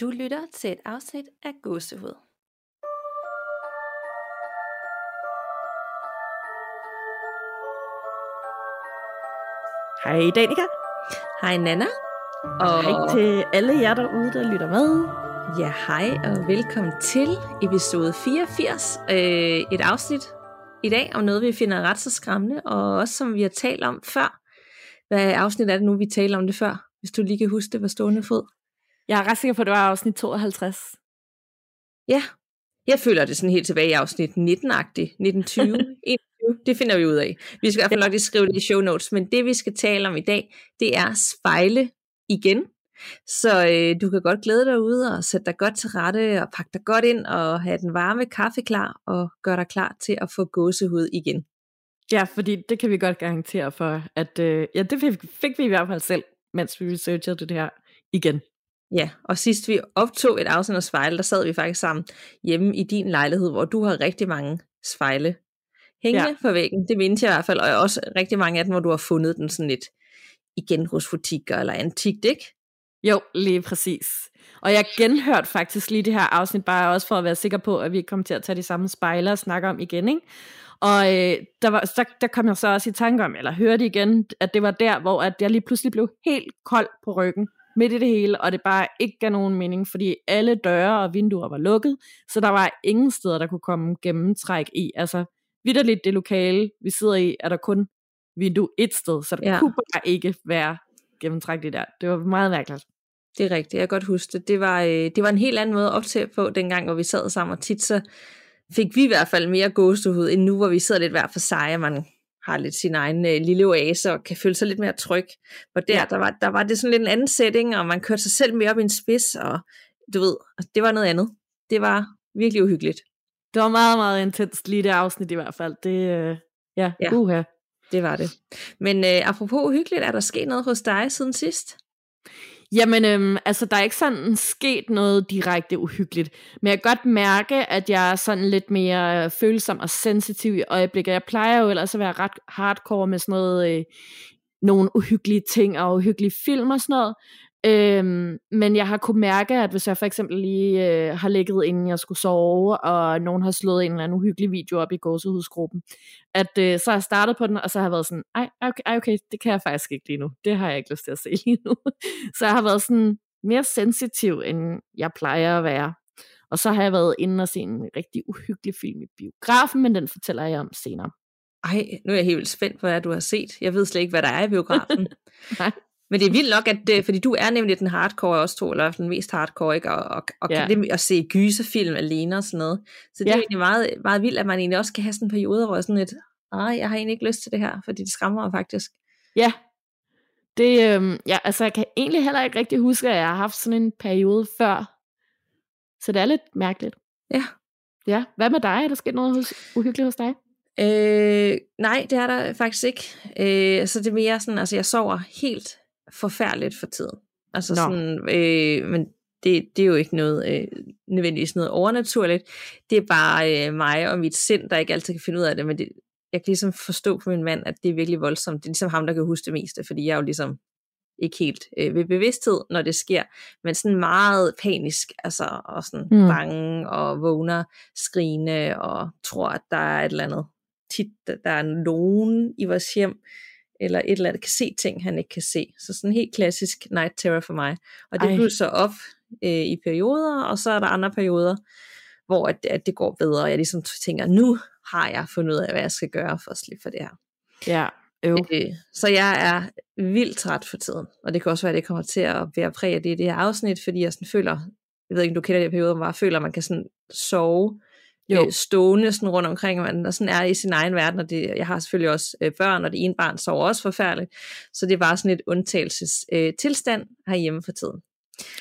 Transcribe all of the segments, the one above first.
Du lytter til et afsnit af Gåsehud. Hej Danica. Hej Nana. Og hej til alle jer derude, der lytter med. Ja, hej og velkommen til episode 84. Et afsnit i dag om noget, vi finder ret så skræmmende, og også som vi har talt om før. Hvad afsnit er det nu, vi taler om det før? Hvis du lige kan huske det på stående fod. Jeg er ret sikker på, at det var afsnit 52. Ja, jeg føler det sådan helt tilbage i afsnit 19-agtigt, 1920, 21, det finder vi ud af. Vi skal i hvert fald nok lige skrive det i show notes, men det vi skal tale om i dag, det er spejle igen. Så du kan godt glæde dig ude og sætte dig godt til rette og pakke dig godt ind og have den varme kaffe klar og gøre dig klar til at få gåsehud igen. Ja, fordi det kan vi godt garantere for, at det fik vi i hvert fald selv, mens vi researchede det her igen. Ja, og sidst vi optog et afsnit af spejle, der sad vi faktisk sammen hjemme i din lejlighed, hvor du har rigtig mange spejle hængende på væggen. Det mindes jeg i hvert fald, og også rigtig mange af dem, hvor du har fundet den sådan lidt igen hos butikker eller antikt, ikke? Jo, lige præcis. Og jeg genhørte faktisk lige det her afsnit, bare også for at være sikker på, at vi ikke kommer til at tage de samme spejle og snakke om igen, ikke? Og der kom jeg så også i tanke om, eller hørte igen, at det var der, hvor at jeg lige pludselig blev helt kold på ryggen. Midt i det hele, og det bare ikke gav nogen mening, fordi alle døre og vinduer var lukket, så der var ingen steder, der kunne komme gennemtræk i. Altså, vitterligt det lokale, vi sidder i, er der kun vindue et sted, så der kunne bare ikke være gennemtræk det der. Det var meget mærkeligt. Det er rigtigt, jeg kan godt huske det. Det var en helt anden måde at optage på, dengang, hvor vi sad sammen, og tit så fik vi i hvert fald mere gåsehud, end nu, hvor vi sidder lidt hver for sig, man har lidt sin egen lille oase, og kan føle sig lidt mere tryg. Og der var det sådan lidt en anden setting, og man kørte sig selv mere op i en spids, og du ved, det var noget andet. Det var virkelig uhyggeligt. Det var meget, meget intenst lige det afsnit i hvert fald. Det var det. Men apropos uhyggeligt, er der sket noget hos dig siden sidst? Jamen, der er ikke sådan sket noget direkte uhyggeligt, men jeg kan godt mærke, at jeg er sådan lidt mere følsom og sensitiv i øjeblikket. Jeg plejer jo ellers at være ret hardcore med sådan noget, nogle uhyggelige ting og uhyggelige film og sådan noget, men jeg har kunnet mærke, at hvis jeg for eksempel lige har ligget, inden jeg skulle sove, og nogen har slået en eller anden uhyggelig video op i gåsehudsgruppen, at så har jeg startet på den, og så har jeg været sådan, okay, det kan jeg faktisk ikke lige nu. Det har jeg ikke lyst til at se lige nu. Så jeg har været sådan mere sensitiv, end jeg plejer at være. Og så har jeg været inde og se en rigtig uhyggelig film i biografen, men den fortæller jeg om senere. Ej, nu er jeg helt vildt spændt på, hvad du har set. Jeg ved slet ikke, hvad der er i biografen. Nej. Men det er vildt nok, at, fordi du er nemlig den hardcore også, eller den mest hardcore, ikke? Og kan det at se gyserfilm alene og sådan noget. Så det er egentlig meget, meget vildt, at man egentlig også kan have sådan en periode, hvor sådan et, jeg har egentlig ikke lyst til det her, fordi det skræmmer mig faktisk. Ja, det, jeg kan egentlig heller ikke rigtig huske, at jeg har haft sådan en periode før. Så det er lidt mærkeligt. Ja. Ja, hvad med dig? Er der sket noget uhyggeligt hos dig? Nej, det er der faktisk ikke. Så det er mere sådan, altså jeg sover helt forfærdeligt for tiden. Altså sådan, men det er jo ikke noget nødvendigvis noget overnaturligt. Det er bare mig og mit sind, der ikke altid kan finde ud af det, men det, jeg kan ligesom forstå på min mand, at det er virkelig voldsomt. Det er ligesom ham, der kan huske det meste, fordi jeg er jo ligesom ikke helt ved bevidsthed, når det sker, men sådan meget panisk, altså, og sådan bange, og vågner, skrigende, og tror, at der er et eller andet. Tit, der er nogen i vores hjem, eller et eller andet, kan se ting, han ikke kan se. Så sådan helt klassisk night terror for mig. Og det blusser så op i perioder, og så er der andre perioder, hvor at det går bedre, og jeg ligesom tænker, nu har jeg fundet ud af, hvad jeg skal gøre for at slippe for det her. Ja. Så jeg er vildt træt for tiden, og det kan også være, at det kommer til at være præg af det i det her afsnit, fordi jeg sådan føler, jeg ved ikke, om du kender det periode, hvor jeg føler, at man kan sådan sove stående sådan rundt omkring, og sådan er i sin egen verden, og det, jeg har selvfølgelig også børn, og det ene barn sover også forfærdeligt, så det er bare sådan et undtagelsestilstand herhjemme for tiden.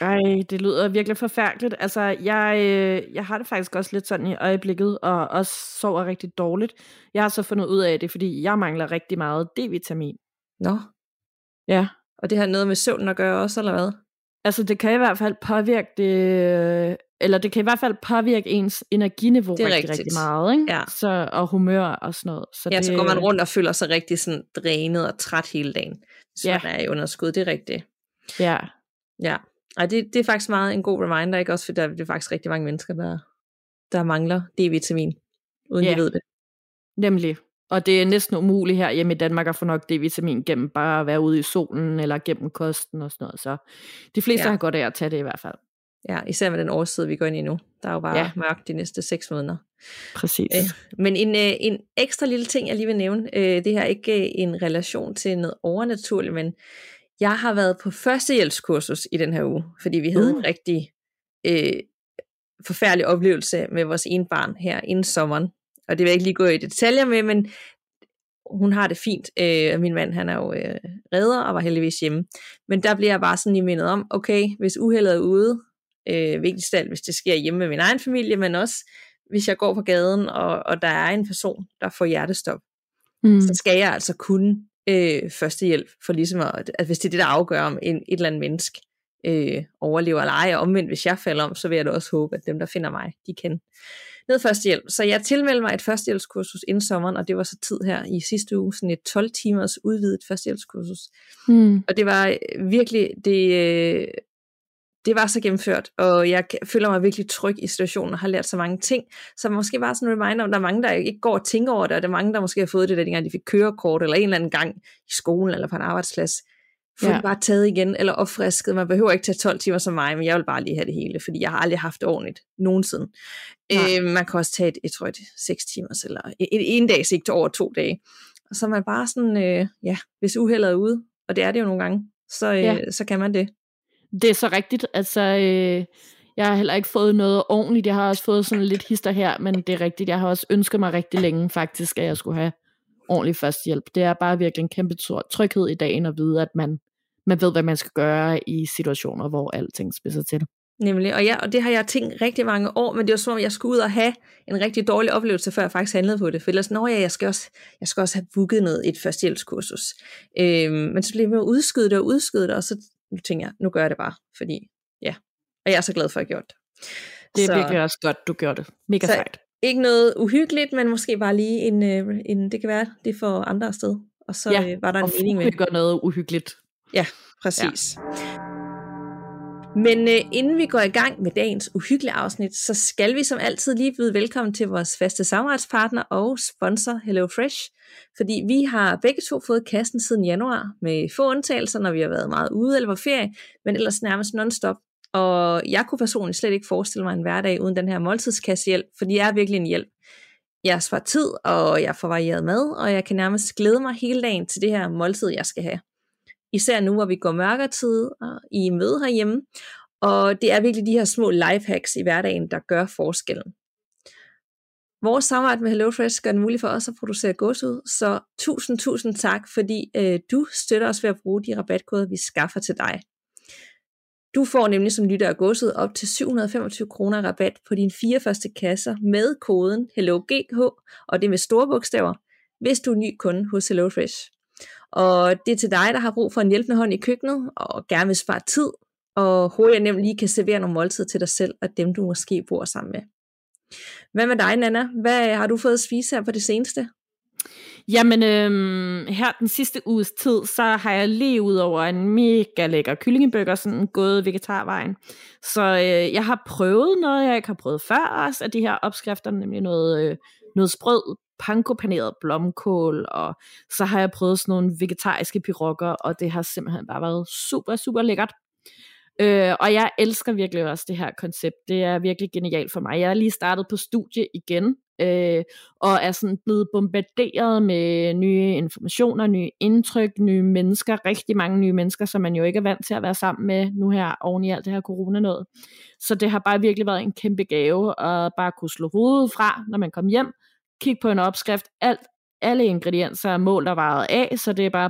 Ej, det lyder virkelig forfærdeligt. Altså, jeg har det faktisk også lidt sådan i øjeblikket, og også sover rigtig dårligt. Jeg har så fundet ud af det, fordi jeg mangler rigtig meget D-vitamin. Nå. Ja. Og det har noget med søvn at gøre også, eller hvad? Altså, det kan i hvert fald påvirke det, eller det kan i hvert fald påvirke ens energiniveau rigtig meget, ikke? Ja. Så, og humør og sådan noget. Så så går man rundt og føler sig rigtig sådan drænet og træt hele dagen. Så der er i underskud, det er rigtigt. Ja. Nej, det er faktisk meget en god reminder, ikke? Også fordi der er faktisk rigtig mange mennesker, der mangler D-vitamin, uden de ved det. Nemlig. Og det er næsten umuligt her hjemme i Danmark at få nok D-vitamin gennem bare at være ude i solen, eller gennem kosten og sådan noget. Så de fleste har godt af at tage det i hvert fald. Ja, især med den årstid, vi går ind i nu. Der er jo bare mørkt de næste 6 måneder. Præcis. Men en ekstra lille ting, jeg lige vil nævne. Det her er ikke en relation til noget overnaturligt, men jeg har været på førstehjælpskursus i den her uge, fordi vi havde en rigtig forfærdelig oplevelse med vores ene barn her inden sommeren. Og det vil jeg ikke lige gå i detaljer med, men hun har det fint. Min mand, han er jo redder og var heldigvis hjemme. Men der bliver jeg bare sådan lige mindet om, okay, hvis uheldet er ude, vigtigst alt, hvis det sker hjemme med min egen familie, men også hvis jeg går på gaden, og der er en person, der får hjertestop, så skal jeg altså kunne førstehjælp, for ligesom at hvis det er det, der afgør, om et eller andet menneske overlever eller ej, og omvendt, hvis jeg falder om, så vil jeg da også håbe, at dem, der finder mig, de kan noget førstehjælp. Så jeg tilmeldte mig et førstehjælpskursus inden sommeren, og det var så tid her i sidste uge, sådan et 12 timers udvidet førstehjælpskursus. Og det var virkelig det var så gennemført, og jeg føler mig virkelig tryg i situationen, og har lært så mange ting, så måske bare sådan en reminder om, der er mange, der ikke går og tænker over det, og der er mange, der måske har fået det, da de engang fik kørekort, eller en eller anden gang i skolen, eller på en arbejdsplads, få det bare taget igen, eller opfrisket. Man behøver ikke tage 12 timer som mig, men jeg vil bare lige have det hele, fordi jeg har aldrig haft det ordentligt, nogensinde. Man kan også tage et, jeg tror, et 6 timers, eller en dags, ikke over 2 dage. Og så man bare sådan, hvis uheldet er ude, og det er det jo nogle gange, så kan man det. Det er så rigtigt, altså jeg har heller ikke fået noget ordentligt, jeg har også fået sådan lidt hister her, men det er rigtigt, jeg har også ønsket mig rigtig længe faktisk, at jeg skulle have ordentlig førstehjælp. Det er bare virkelig en kæmpe tryghed i dagen at vide, at man ved, hvad man skal gøre i situationer, hvor alting spidser til. Nemlig, og det har jeg tænkt rigtig mange år, men det var som om, jeg skulle ud og have en rigtig dårlig oplevelse, før jeg faktisk handlede på det. For ellers, jeg skal også have booket noget, et førstehjælpskursus. Men så blev jeg udskyde det, og så tænker jeg, nu gør jeg det bare, fordi og jeg er så glad for, at jeg gjorde det. Det er virkelig også godt, du gjorde det. Mega sejt. Ikke noget uhyggeligt, men måske bare lige en det kan være, det får andre afsted. Og så var der en mening med det. Gør noget uhyggeligt. Ja, præcis. Ja. Men inden vi går i gang med dagens uhyggelige afsnit, så skal vi som altid lige byde velkommen til vores faste samarbejdspartner og sponsor HelloFresh, fordi vi har begge to fået kassen siden januar, med få undtagelser, når vi har været meget ude eller på ferie, men ellers nærmest non-stop. Og jeg kunne personligt slet ikke forestille mig en hverdag uden den her måltidskassehjælp, for det er virkelig en hjælp. Jeg sparer tid, og jeg får varieret mad, og jeg kan nærmest glæde mig hele dagen til det her måltid, jeg skal have. Især nu, hvor vi går mørkere tid i møde herhjemme. Og det er virkelig de her små lifehacks i hverdagen, der gør forskellen. Vores samarbejde med HelloFresh gør det muligt for os at producere Gåsehud, så tusind tak, fordi du støtter os ved at bruge de rabatkoder, vi skaffer til dig. Du får nemlig som lytter af Gåsehud op til 725 kroner rabat på dine 4 første kasser med koden HelloGH, og det med store bogstaver, hvis du er ny kunde hos HelloFresh. Og det er til dig, der har brug for en hjælpende hånd i køkkenet, og gerne vil spare tid, og håber nemlig lige kan servere nogle måltider til dig selv, og dem du måske bor sammen med. Hvad med dig, Nana? Hvad har du fået at spise her på det seneste? Jamen, her den sidste uges tid, så har jeg lige ud over en mega lækker kyllingebøger, sådan gået vegetarvejen. Så jeg har prøvet noget, jeg ikke har prøvet før også, af de her opskrifter, nemlig noget sprød, pankopaneret blomkål, og så har jeg prøvet sådan nogle vegetariske pirokker, og det har simpelthen bare været super, super lækkert. Og jeg elsker virkelig også det her koncept. Det er virkelig genialt for mig. Jeg er lige startet på studie igen, og er sådan blevet bombarderet med nye informationer, nye indtryk, nye mennesker, rigtig mange nye mennesker, som man jo ikke er vant til at være sammen med nu her oven i alt det her coronanød. Så det har bare virkelig været en kæmpe gave at bare kunne slå hovedet fra, når man kom hjem, kig på en opskrift, alle ingredienser er målt og vejet af, så det er bare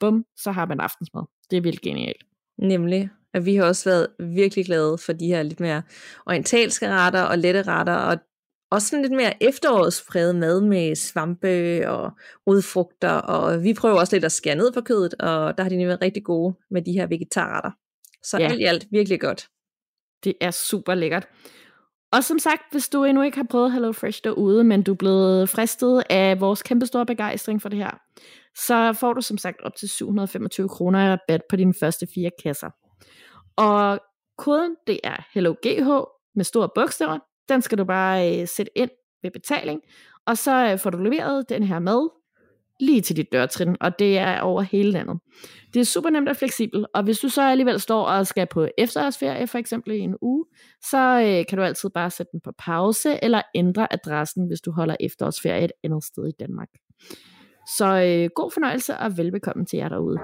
bum, så har man aftensmad. Det er vildt genialt. Nemlig, at vi har også været virkelig glade for de her lidt mere orientalske retter og lette retter, og også sådan lidt mere efterårspræget mad med svampe og rodfrugter, og vi prøver også lidt at skære ned på kødet, og der har de nemlig været rigtig gode med de her vegetarretter. Så alt i alt virkelig godt. Det er super lækkert. Og som sagt, hvis du endnu ikke har prøvet HelloFresh derude, men du er blevet fristet af vores kæmpestore begejstring for det her, så får du som sagt op til 725 kroner rabat på dine første 4 kasser. Og Koden, det er HelloGH med store bogstaver. Den skal du bare sætte ind ved betaling, og så får du leveret den her mad lige til dit dørtrin, og det er over hele landet. Det er super nemt og fleksibelt, og hvis du så alligevel står og skal på efterårsferie, for eksempel i en uge, så kan du altid bare sætte den på pause, eller ændre adressen, hvis du holder efterårsferie et andet sted i Danmark. Så god fornøjelse, og velbekomme til jer derude.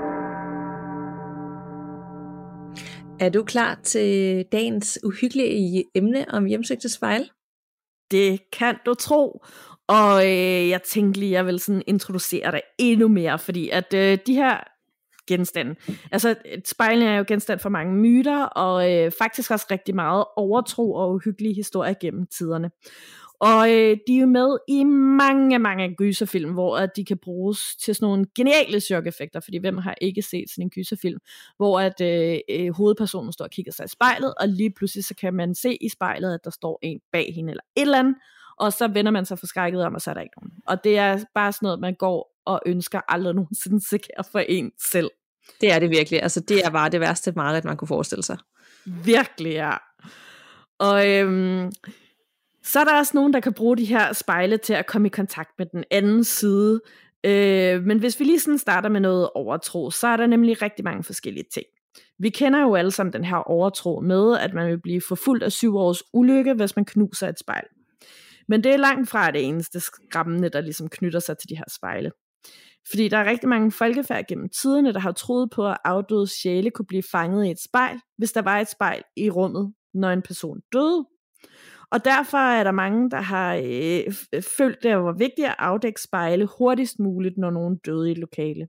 Er du klar til dagens uhyggelige emne om hjemsøgtes fejl? Det kan du tro. Og jeg tænkte lige, jeg vil sådan introducere dig endnu mere, fordi at de her genstande, altså spejlene er jo genstand for mange myter, og faktisk også rigtig meget overtro og uhyggelige historier gennem tiderne. Og de er jo med i mange, mange gyserfilm, hvor at de kan bruges til sådan nogle geniale chok-effekter, fordi hvem har ikke set sådan en gyserfilm, hvor at hovedpersonen står og kigger sig i spejlet, og lige pludselig så kan man se i spejlet, at der står en bag hende eller et eller andet, og så vender man sig forskrækket om, og så er der ikke nogen. Og det er bare sådan noget, man går og ønsker aldrig nogensinde sikker for en selv. Det er det virkelig. Altså det er bare det værste mareridt, man kunne forestille sig. Virkelig, ja. Og så er der også nogen, der kan bruge de her spejle til at komme i kontakt med den anden side. Men hvis vi lige sådan starter med noget overtro, så er der nemlig rigtig mange forskellige ting. Vi kender jo alle sammen den her overtro med, at man vil blive forfulgt af 7 års ulykke, hvis man knuser et spejl. Men det er langt fra det eneste skræmmende, der ligesom knytter sig til de her spejle. Fordi der er rigtig mange folkefærd gennem tiderne, der har troet på, at afdøde sjæle kunne blive fanget i et spejl, hvis der var et spejl i rummet, når en person døde. Og derfor er der mange, der har følt, det var vigtigt at afdække spejle hurtigst muligt, når nogen døde i et lokale.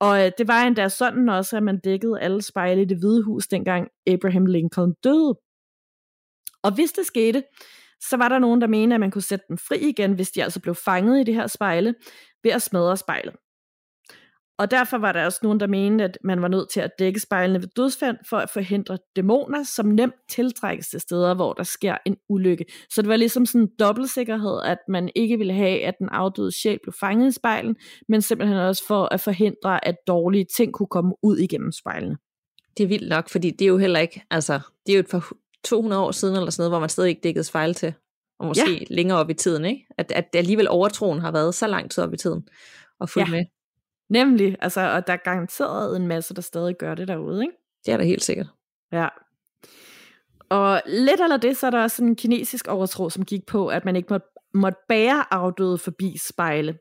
Og det var endda sådan også, at man dækkede alle spejle i Det Hvide Hus, dengang Abraham Lincoln døde. Og hvis det skete, så var der nogen, der mente, at man kunne sætte dem fri igen, hvis de altså blev fanget i det her spejle, ved at smadre spejlet. Og derfor var der også nogen, der mente, at man var nødt til at dække spejlene ved dødsfald, for at forhindre dæmoner, som nemt tiltrækkes til steder, hvor der sker en ulykke. Så det var ligesom sådan en dobbeltsikkerhed, at man ikke ville have, at den afdøde sjæl blev fanget i spejlen, men simpelthen også for at forhindre, at dårlige ting kunne komme ud igennem spejlene. Det er vildt nok, fordi det er jo heller ikke, altså det er jo et par 200 år siden eller sådan noget, hvor man stadig ikke dækkede spejle til, og måske længere op i tiden, ikke? At alligevel overtroen har været så lang tid op i tiden, og fulgt med. Nemlig, altså, og der er garanteret en masse, der stadig gør det derude, ikke? Det er der helt sikkert. Ja. Og lidt eller det, så er der også en kinesisk overtro, som gik på, at man ikke måtte bære afdøde forbi spejle,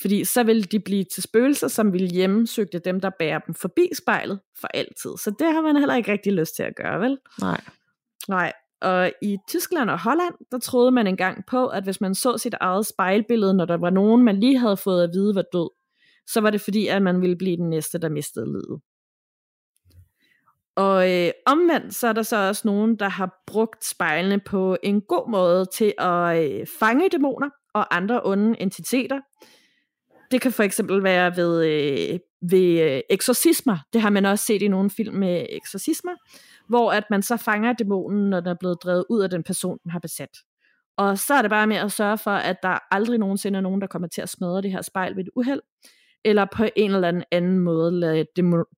fordi så ville de blive til spøgelser, som ville hjemsøgte dem, der bærer dem forbi spejlet for altid. Så det har man heller ikke rigtig lyst til at gøre, vel? Nej, og i Tyskland og Holland, der troede man engang på, at hvis man så sit eget spejlbillede, når der var nogen, man lige havde fået at vide var død, så var det fordi, at man ville blive den næste, der mistede livet. Og omvendt, så er der så også nogen, der har brugt spejlene på en god måde til at fange dæmoner og andre onde entiteter. Det kan for eksempel være ved eksorcismer. Det har man også set i nogle film med eksorcismer, hvor at man så fanger dæmonen, når den er blevet drevet ud af den person, den har besat. Og så er det bare med at sørge for, at der aldrig nogensinde er nogen, der kommer til at smadre det her spejl ved et uheld, eller på en eller anden måde lade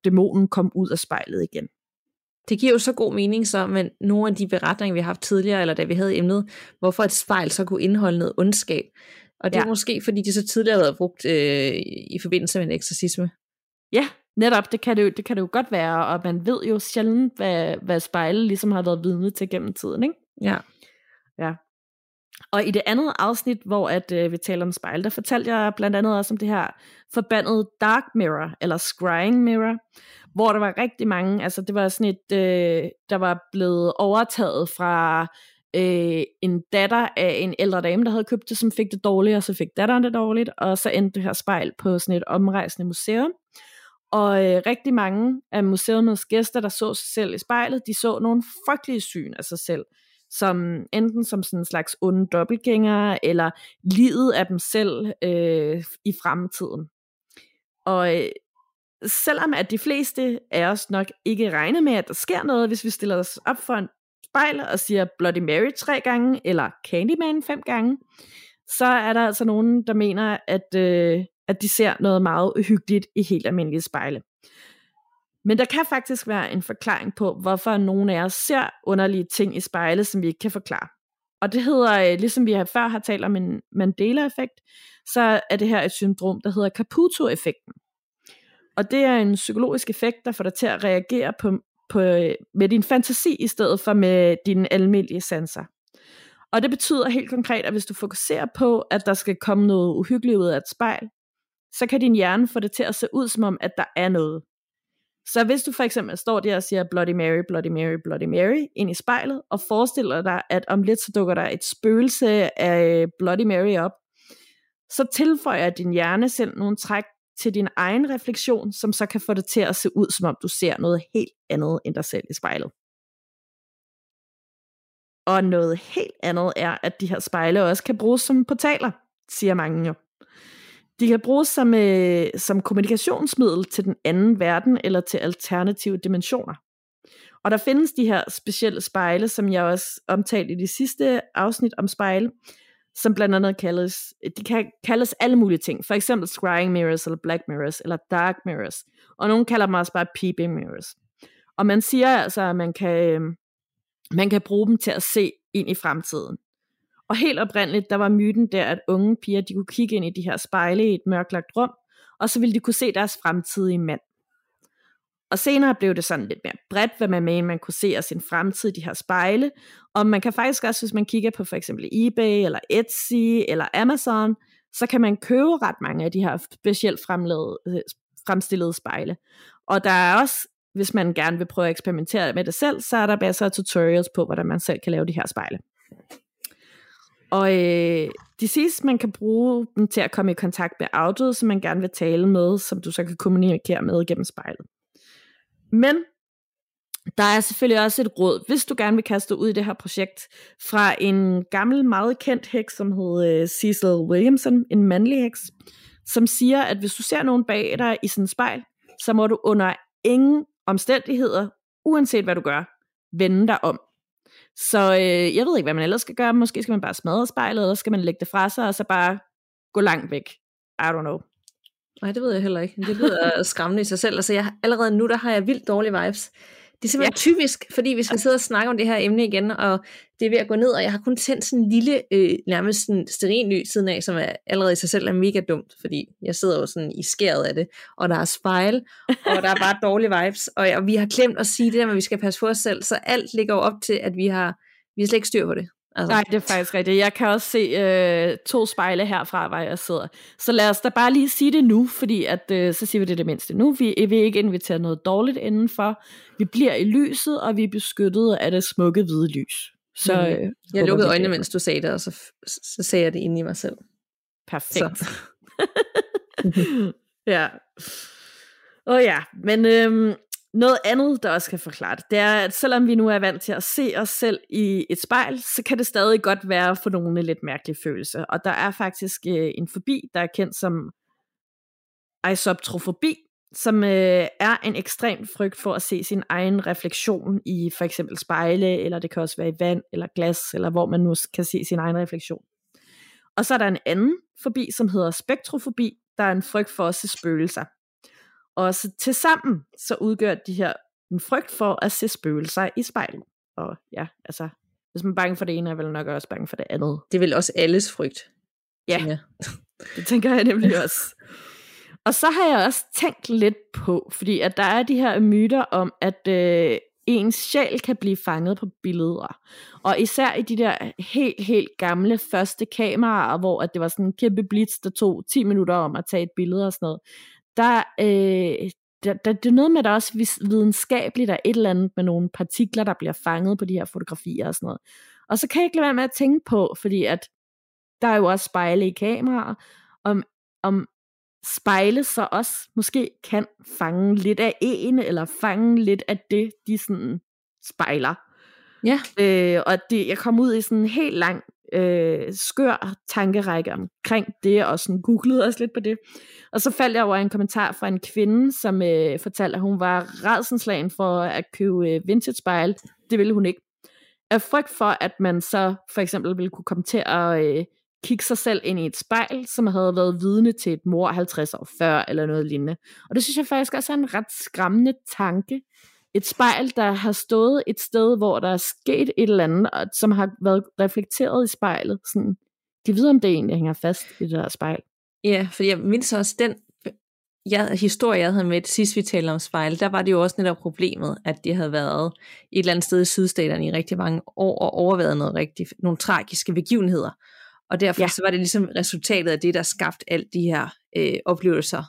dæmonen komme ud af spejlet igen. Det giver jo så god mening så, men nogle af de beretninger, vi har haft tidligere, eller da vi havde emnet, hvorfor et spejl så kunne indeholde noget ondskab. Og det er måske, fordi de så tidligere har været brugt i forbindelse med en eksorcisme. Ja, netop, det kan det jo godt være, og man ved jo sjældent, hvad spejle ligesom har været vidne til gennem tiden, ikke? Ja. Og i det andet afsnit, hvor at, vi taler om spejle, der fortalte jeg blandt andet også om det her forbandede dark mirror, eller scrying mirror, hvor der var rigtig mange, altså det var sådan et, der var blevet overtaget fra en datter af en ældre dame, der havde købt det, som fik det dårligt, og så fik datteren det dårligt, og så endte det her spejl på sådan et omrejsende museum. Og rigtig mange af museumets gæster, der så sig selv i spejlet, de så nogle frygtelige syn af sig selv, som enten som sådan en slags onde dobbeltgængere, eller livet af dem selv i fremtiden. Og selvom at de fleste af os nok ikke regner med, at der sker noget, hvis vi stiller os op for en spejl og siger Bloody Mary 3 gange, eller Candyman 5 gange, så er der altså nogen, der mener, at de ser noget meget uhyggeligt i helt almindelige spejle. Men der kan faktisk være en forklaring på, hvorfor nogle af os ser underlige ting i spejle, som vi ikke kan forklare. Og det hedder, ligesom vi før har talt om en Mandela-effekt, så er det her et syndrom, der hedder Caputo-effekten. Og det er en psykologisk effekt, der får dig til at reagere på med din fantasi, i stedet for med dine almindelige sanser. Og det betyder helt konkret, at hvis du fokuserer på, at der skal komme noget uhyggeligt ud af et spejl, så kan din hjerne få det til at se ud som om, at der er noget. Så hvis du for eksempel står der og siger Bloody Mary, Bloody Mary, Bloody Mary ind i spejlet, og forestiller dig, at om lidt så dukker der et spøgelse af Bloody Mary op, så tilføjer din hjerne selv nogle træk til din egen refleksion, som så kan få det til at se ud, som om du ser noget helt andet end dig selv i spejlet. Og noget helt andet er, at de her spejle også kan bruges som portaler, siger mange jo. De kan bruges som kommunikationsmiddel til den anden verden eller til alternative dimensioner. Og der findes de her specielle spejle, som jeg også omtalte i de sidste afsnit om spejle, som blandt andet de kan kaldes alle mulige ting. For eksempel scrying mirrors, eller black mirrors, eller dark mirrors. Og nogen kalder dem også bare peeping mirrors. Og man siger altså, at man kan bruge dem til at se ind i fremtiden. Og helt oprindeligt, der var myten der, at unge piger, de kunne kigge ind i de her spejle i et mørklagt rum, og så ville de kunne se deres fremtidige mand. Og senere blev det sådan lidt mere bredt, hvad man mener, man kunne se af sin fremtid i de her spejle. Og man kan faktisk også, hvis man kigger på for eksempel eBay, eller Etsy, eller Amazon, så kan man købe ret mange af de her specielt fremstillede spejle. Og der er også, hvis man gerne vil prøve at eksperimentere med det selv, så er der masser af tutorials på, hvordan man selv kan lave de her spejle. Og de sidste, man kan bruge dem til at komme i kontakt med afdøde, som man gerne vil tale med, som du så kan kommunikere med gennem spejlet. Men der er selvfølgelig også et råd, hvis du gerne vil kaste ud i det her projekt, fra en gammel, meget kendt heks, som hed Cecil Williamson, en mandlig heks, som siger, at hvis du ser nogen bag dig i sin spejl, så må du under ingen omstændigheder, uanset hvad du gør, vende dig om. Så jeg ved ikke, hvad man ellers skal gøre. Måske skal man bare smadre spejlet, eller skal man lægge det fra sig, og så bare gå langt væk. I don't know. Nej, det ved jeg heller ikke. Det lyder skræmmende i sig selv. Altså, allerede nu, der har jeg vildt dårlige vibes. Det er simpelthen typisk, fordi hvis vi sidder og snakker om det her emne igen, og det er ved at gå ned, og jeg har kun tændt sådan en lille, nærmest sådan stearinlys siden af, som allerede i sig selv er mega dumt, fordi jeg sidder jo sådan i skæret af det, og der er spejl, og der er bare dårlige vibes, og vi har glemt at sige det der, at vi skal passe på os selv, så alt ligger jo op til, at vi har slet ikke styr på det. Altså. Nej, det er faktisk rigtigt. Jeg kan også se 2 spejle herfra, hvor jeg sidder. Så lad os da bare lige sige det nu, fordi at, så siger vi det mindste nu. Vi vil ikke invitere noget dårligt indenfor. Vi bliver i lyset, og vi er beskyttet af det smukke hvide lys. Så, jeg lukkede øjnene, mens du sagde det, og så sagde jeg det inde i mig selv. Perfekt. Ja. Ja, men... Noget andet, der også kan forklare det, er, at selvom vi nu er vant til at se os selv i et spejl, så kan det stadig godt være for nogle lidt mærkelige følelser. Og der er faktisk en fobi, der er kendt som aisoptrofobi, som er en ekstrem frygt for at se sin egen refleksion i for eksempel spejle, eller det kan også være i vand eller glas, eller hvor man nu kan se sin egen refleksion. Og så er der en anden fobi, som hedder spektrofobi, der er en frygt for at se spøgelser. Og så til sammen, så udgør de her en frygt for at se spøgelser i spejlet. Og ja, altså, hvis man er bange for det ene, er vel nok også bange for det andet. Det er vel også alles frygt. Ja, tænker det tænker jeg nemlig også. Og så har jeg også tænkt lidt på, fordi at der er de her myter om, at ens sjæl kan blive fanget på billeder. Og især i de der helt, helt gamle første kameraer, hvor at det var sådan en kæmpe blitz, der tog 10 minutter om at tage et billede og sådan noget. Det er noget med, der også videnskabeligt er et eller andet med nogle partikler, der bliver fanget på de her fotografier og sådan noget. Og så kan jeg ikke lade være med at tænke på, fordi at der er jo også spejle i kameraer, om spejle så også måske kan fange lidt af en, eller fange lidt af det, de sådan spejler. Ja. Jeg kom ud i sådan en helt lang skør tankerække omkring det, og sådan googlede også lidt på det, og så faldt jeg over en kommentar fra en kvinde, som fortalte, at hun var rædselslagen for at købe vintage spejle. Det ville hun ikke af frygt for, at man så for eksempel ville kunne komme til at kigge sig selv ind i et spejl, som havde været vidne til et mord 50 år før, eller noget lignende. Og det synes jeg faktisk også er en ret skræmmende tanke. Et spejl, der har stået et sted, hvor der er sket et eller andet, og som har været reflekteret i spejlet. Sådan, de ved, om det egentlig hænger fast i det der spejl. Ja, for jeg mindes også den historie, jeg havde med, sidst vi talte om spejl, der var det jo også netop problemet, at det havde været et eller andet sted i sydstaterne i rigtig mange år, og overværet nogle tragiske begivenheder. Og derfor så var det ligesom resultatet af det, der skabte alt de her oplevelser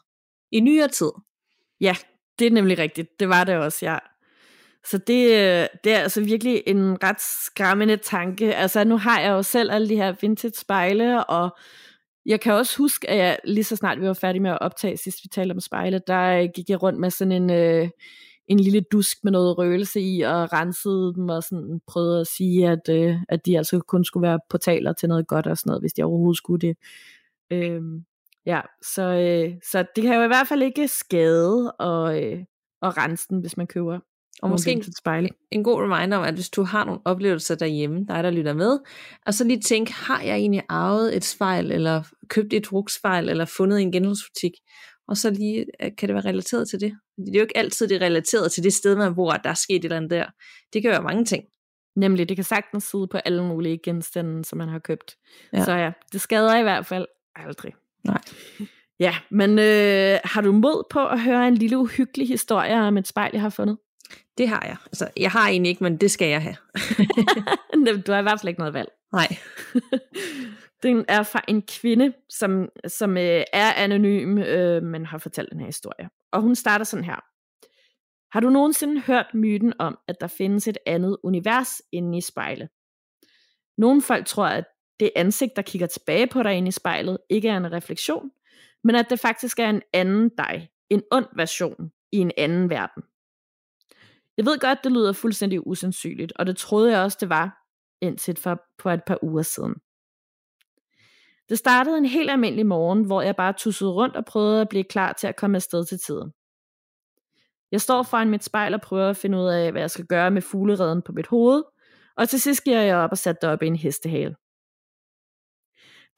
i nyere tid. Ja, det er nemlig rigtigt. Det var det også, ja. Så det er altså virkelig en ret skræmmende tanke. Altså nu har jeg jo selv alle de her vintage spejle, og jeg kan også huske, at jeg, lige så snart vi var færdige med at optage, sidst vi talte om spejle, der gik jeg rundt med sådan en lille dusk med noget røgelse i, og rensede dem og sådan prøvede at sige, at de altså kun skulle være portaler til noget godt og sådan noget, hvis de overhovedet skulle det. Så det kan jo i hvert fald ikke skade at rense den, hvis man køber. Og måske en god reminder om, at hvis du har nogle oplevelser derhjemme, der lytter med, og så lige tænk, har jeg egentlig arvet et spejl, eller købt et rugspejl, eller fundet en genbrugsbutik? Og så lige, kan det være relateret til det? Det er jo ikke altid det relateret til det sted, man bor, at der er sket et eller andet der. Det kan være mange ting. Nemlig, det kan sagtens sidde på alle mulige genstande, som man har købt. Ja. Så ja, det skader i hvert fald aldrig. Nej. Ja, men har du mod på at høre en lille uhyggelig historie om et spejl, jeg har fundet? Det har jeg. Altså, jeg har egentlig ikke, men det skal jeg have. Du har i hvert fald ikke noget valg. Nej. Den er fra en kvinde, som er anonym, men har fortalt den her historie. Og hun starter sådan her. Har du nogensinde hørt myten om, at der findes et andet univers inde i spejlet? Nogle folk tror, at det ansigt, der kigger tilbage på dig inde i spejlet, ikke er en refleksion, men at det faktisk er en anden dig. En ond version i en anden verden. Jeg ved godt, det lyder fuldstændig usandsynligt, og det troede jeg også, det var, indtil for et par uger siden. Det startede en helt almindelig morgen, hvor jeg bare tussede rundt og prøvede at blive klar til at komme afsted til tiden. Jeg står foran mit spejl og prøver at finde ud af, hvad jeg skal gøre med fuglereden på mit hoved, og til sidst giver jeg op og sætter det op i en hestehale.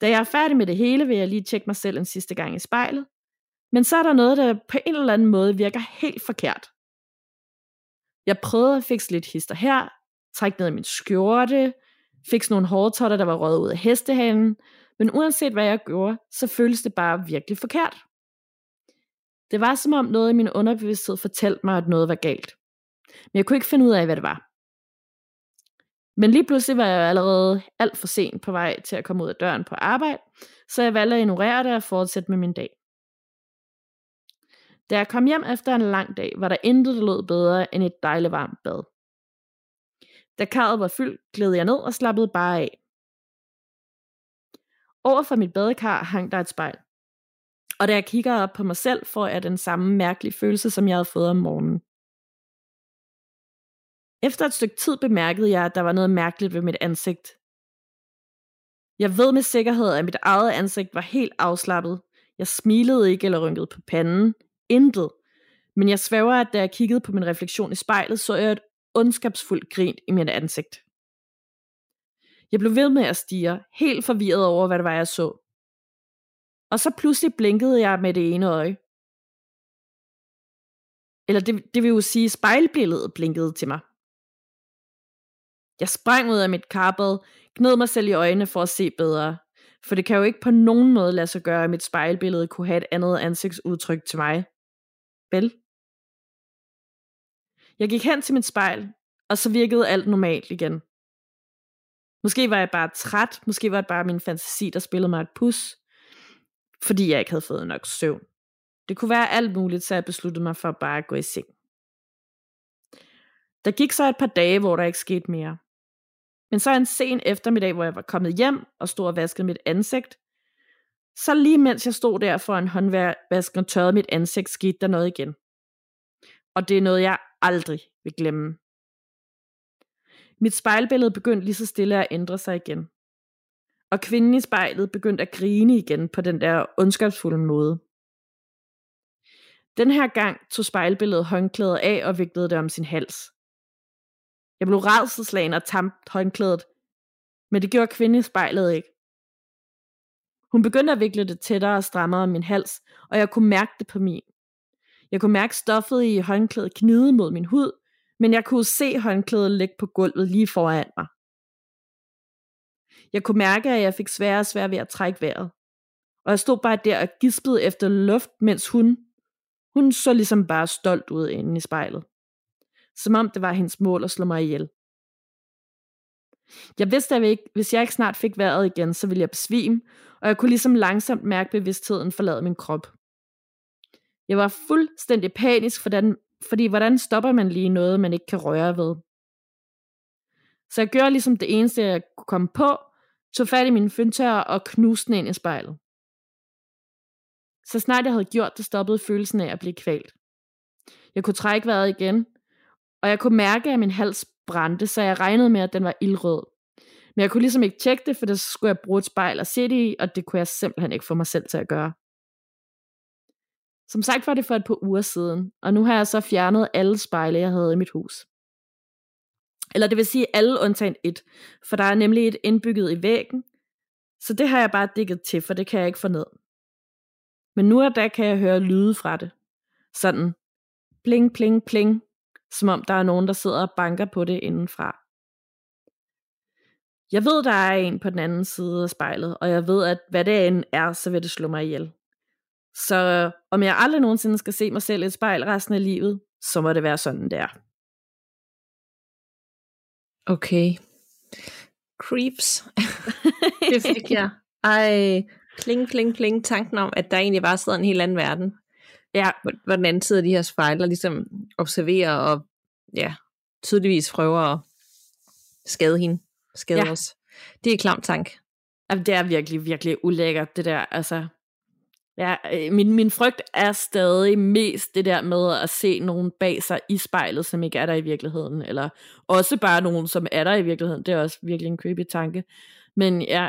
Da jeg er færdig med det hele, vil jeg lige tjekke mig selv en sidste gang i spejlet, men så er der noget, der på en eller anden måde virker helt forkert. Jeg prøvede at fikse lidt hister her, trække ned i min skjorte, fikse nogle hårtotter, der var røget ud af hestehalen, men uanset hvad jeg gjorde, så føltes det bare virkelig forkert. Det var som om noget i min underbevidsthed fortalte mig, at noget var galt. Men jeg kunne ikke finde ud af, hvad det var. Men lige pludselig var jeg allerede alt for sent på vej til at komme ud af døren på arbejde, så jeg valgte at ignorere det og fortsætte med min dag. Da jeg kom hjem efter en lang dag, var der intet, der lød bedre end et dejligt varmt bad. Da karret var fyldt, gled jeg ned og slappede bare af. Over for mit badekar hang der et spejl. Og da jeg kigger op på mig selv, får jeg den samme mærkelige følelse, som jeg havde fået om morgenen. Efter et stykke tid bemærkede jeg, at der var noget mærkeligt ved mit ansigt. Jeg ved med sikkerhed, at mit eget ansigt var helt afslappet. Jeg smilede ikke eller rynkede på panden. Intet. Men jeg sværger, at da jeg kiggede på min refleksion i spejlet, så jeg et ondskabsfuldt grin i mit ansigt. Jeg blev ved med at stirre, helt forvirret over, hvad det var, jeg så. Og så pludselig blinkede jeg med det ene øje. Eller det vil jo sige, at spejlbilledet blinkede til mig. Jeg sprang ud af mit karbad, gned mig selv i øjnene for at se bedre. For det kan jo ikke på nogen måde lade sig gøre, at mit spejlbillede kunne have et andet ansigtsudtryk til mig. Vel? Jeg gik hen til mit spejl, og så virkede alt normalt igen. Måske var jeg bare træt, måske var det bare min fantasi, der spillede mig et pus, fordi jeg ikke havde fået nok søvn. Det kunne være alt muligt, så jeg besluttede mig for bare at gå i seng. Der gik så et par dage, hvor der ikke skete mere. Men så en sen eftermiddag, hvor jeg var kommet hjem og stod og vaskede mit ansigt, så lige mens jeg stod der for en håndvask og tørrede mit ansigt, skete der noget igen. Og det er noget, jeg aldrig vil glemme. Mit spejlbillede begyndte lige så stille at ændre sig igen. Og kvinden i spejlet begyndte at grine igen på den der ondskabsfulde måde. Den her gang tog spejlbilledet håndklædet af og viklede det om sin hals. Jeg blev rædselsslagen og tamt håndklædet, men det gjorde kvinden i spejlet ikke. Hun begyndte at vikle det tættere og strammere om min hals, og jeg kunne mærke det på min. Jeg kunne mærke stoffet i håndklædet gnide mod min hud, men jeg kunne se håndklædet ligge på gulvet lige foran mig. Jeg kunne mærke, at jeg fik sværere og sværere ved at trække vejret. Og jeg stod bare der og gispede efter luft, mens hun så ligesom bare stolt ud inde i spejlet. Som om det var hendes mål at slå mig ihjel. Jeg vidste, at hvis jeg ikke snart fik vejret igen, så ville jeg besvime, og jeg kunne ligesom langsomt mærke bevidstheden forlade min krop. Jeg var fuldstændig panisk, fordi hvordan stopper man lige noget, man ikke kan røre ved? Så jeg gjorde ligesom det eneste, jeg kunne komme på, tog fat i mine fyndtørrer og knuste den ind i spejlet. Så snart jeg havde gjort det, stoppede følelsen af at blive kvalt. Jeg kunne trække vejret igen, og jeg kunne mærke, at min hals brændte, så jeg regnede med, at den var ildrød. Men jeg kunne ligesom ikke tjekke det, for der skulle jeg bruge et spejl og se det i, og det kunne jeg simpelthen ikke få mig selv til at gøre. Som sagt var det for et par uger siden, og nu har jeg så fjernet alle spejle, jeg havde i mit hus. Eller det vil sige alle undtagen et, for der er nemlig et indbygget i væggen, så det har jeg bare dækket til, for det kan jeg ikke få ned. Men nu og da kan jeg høre lyde fra det. Sådan pling, pling, pling, som om der er nogen, der sidder og banker på det indenfra. Jeg ved, der er en på den anden side af spejlet, og jeg ved, at hvad det end er, så vil det slå mig ihjel. Så om jeg aldrig nogensinde skal se mig selv i et spejl resten af livet, så må det være sådan, det er. Okay. Creeps. Det fik jeg. Ej, kling, kling, kling. Tanken om, at der egentlig bare sidder en helt anden verden. Ja. Hvor den anden side af de her spejler ligesom observerer og ja, tydeligvis prøver at skade hende. Skade ja. Os. Det er klamt tank. Jamen, det er virkelig, virkelig ulækkert, det der. Altså, ja, min frygt er stadig mest det der med at se nogen bag sig i spejlet, som ikke er der i virkeligheden, eller også bare nogen, som er der i virkeligheden. Det er også virkelig en creepy tanke. Men ja,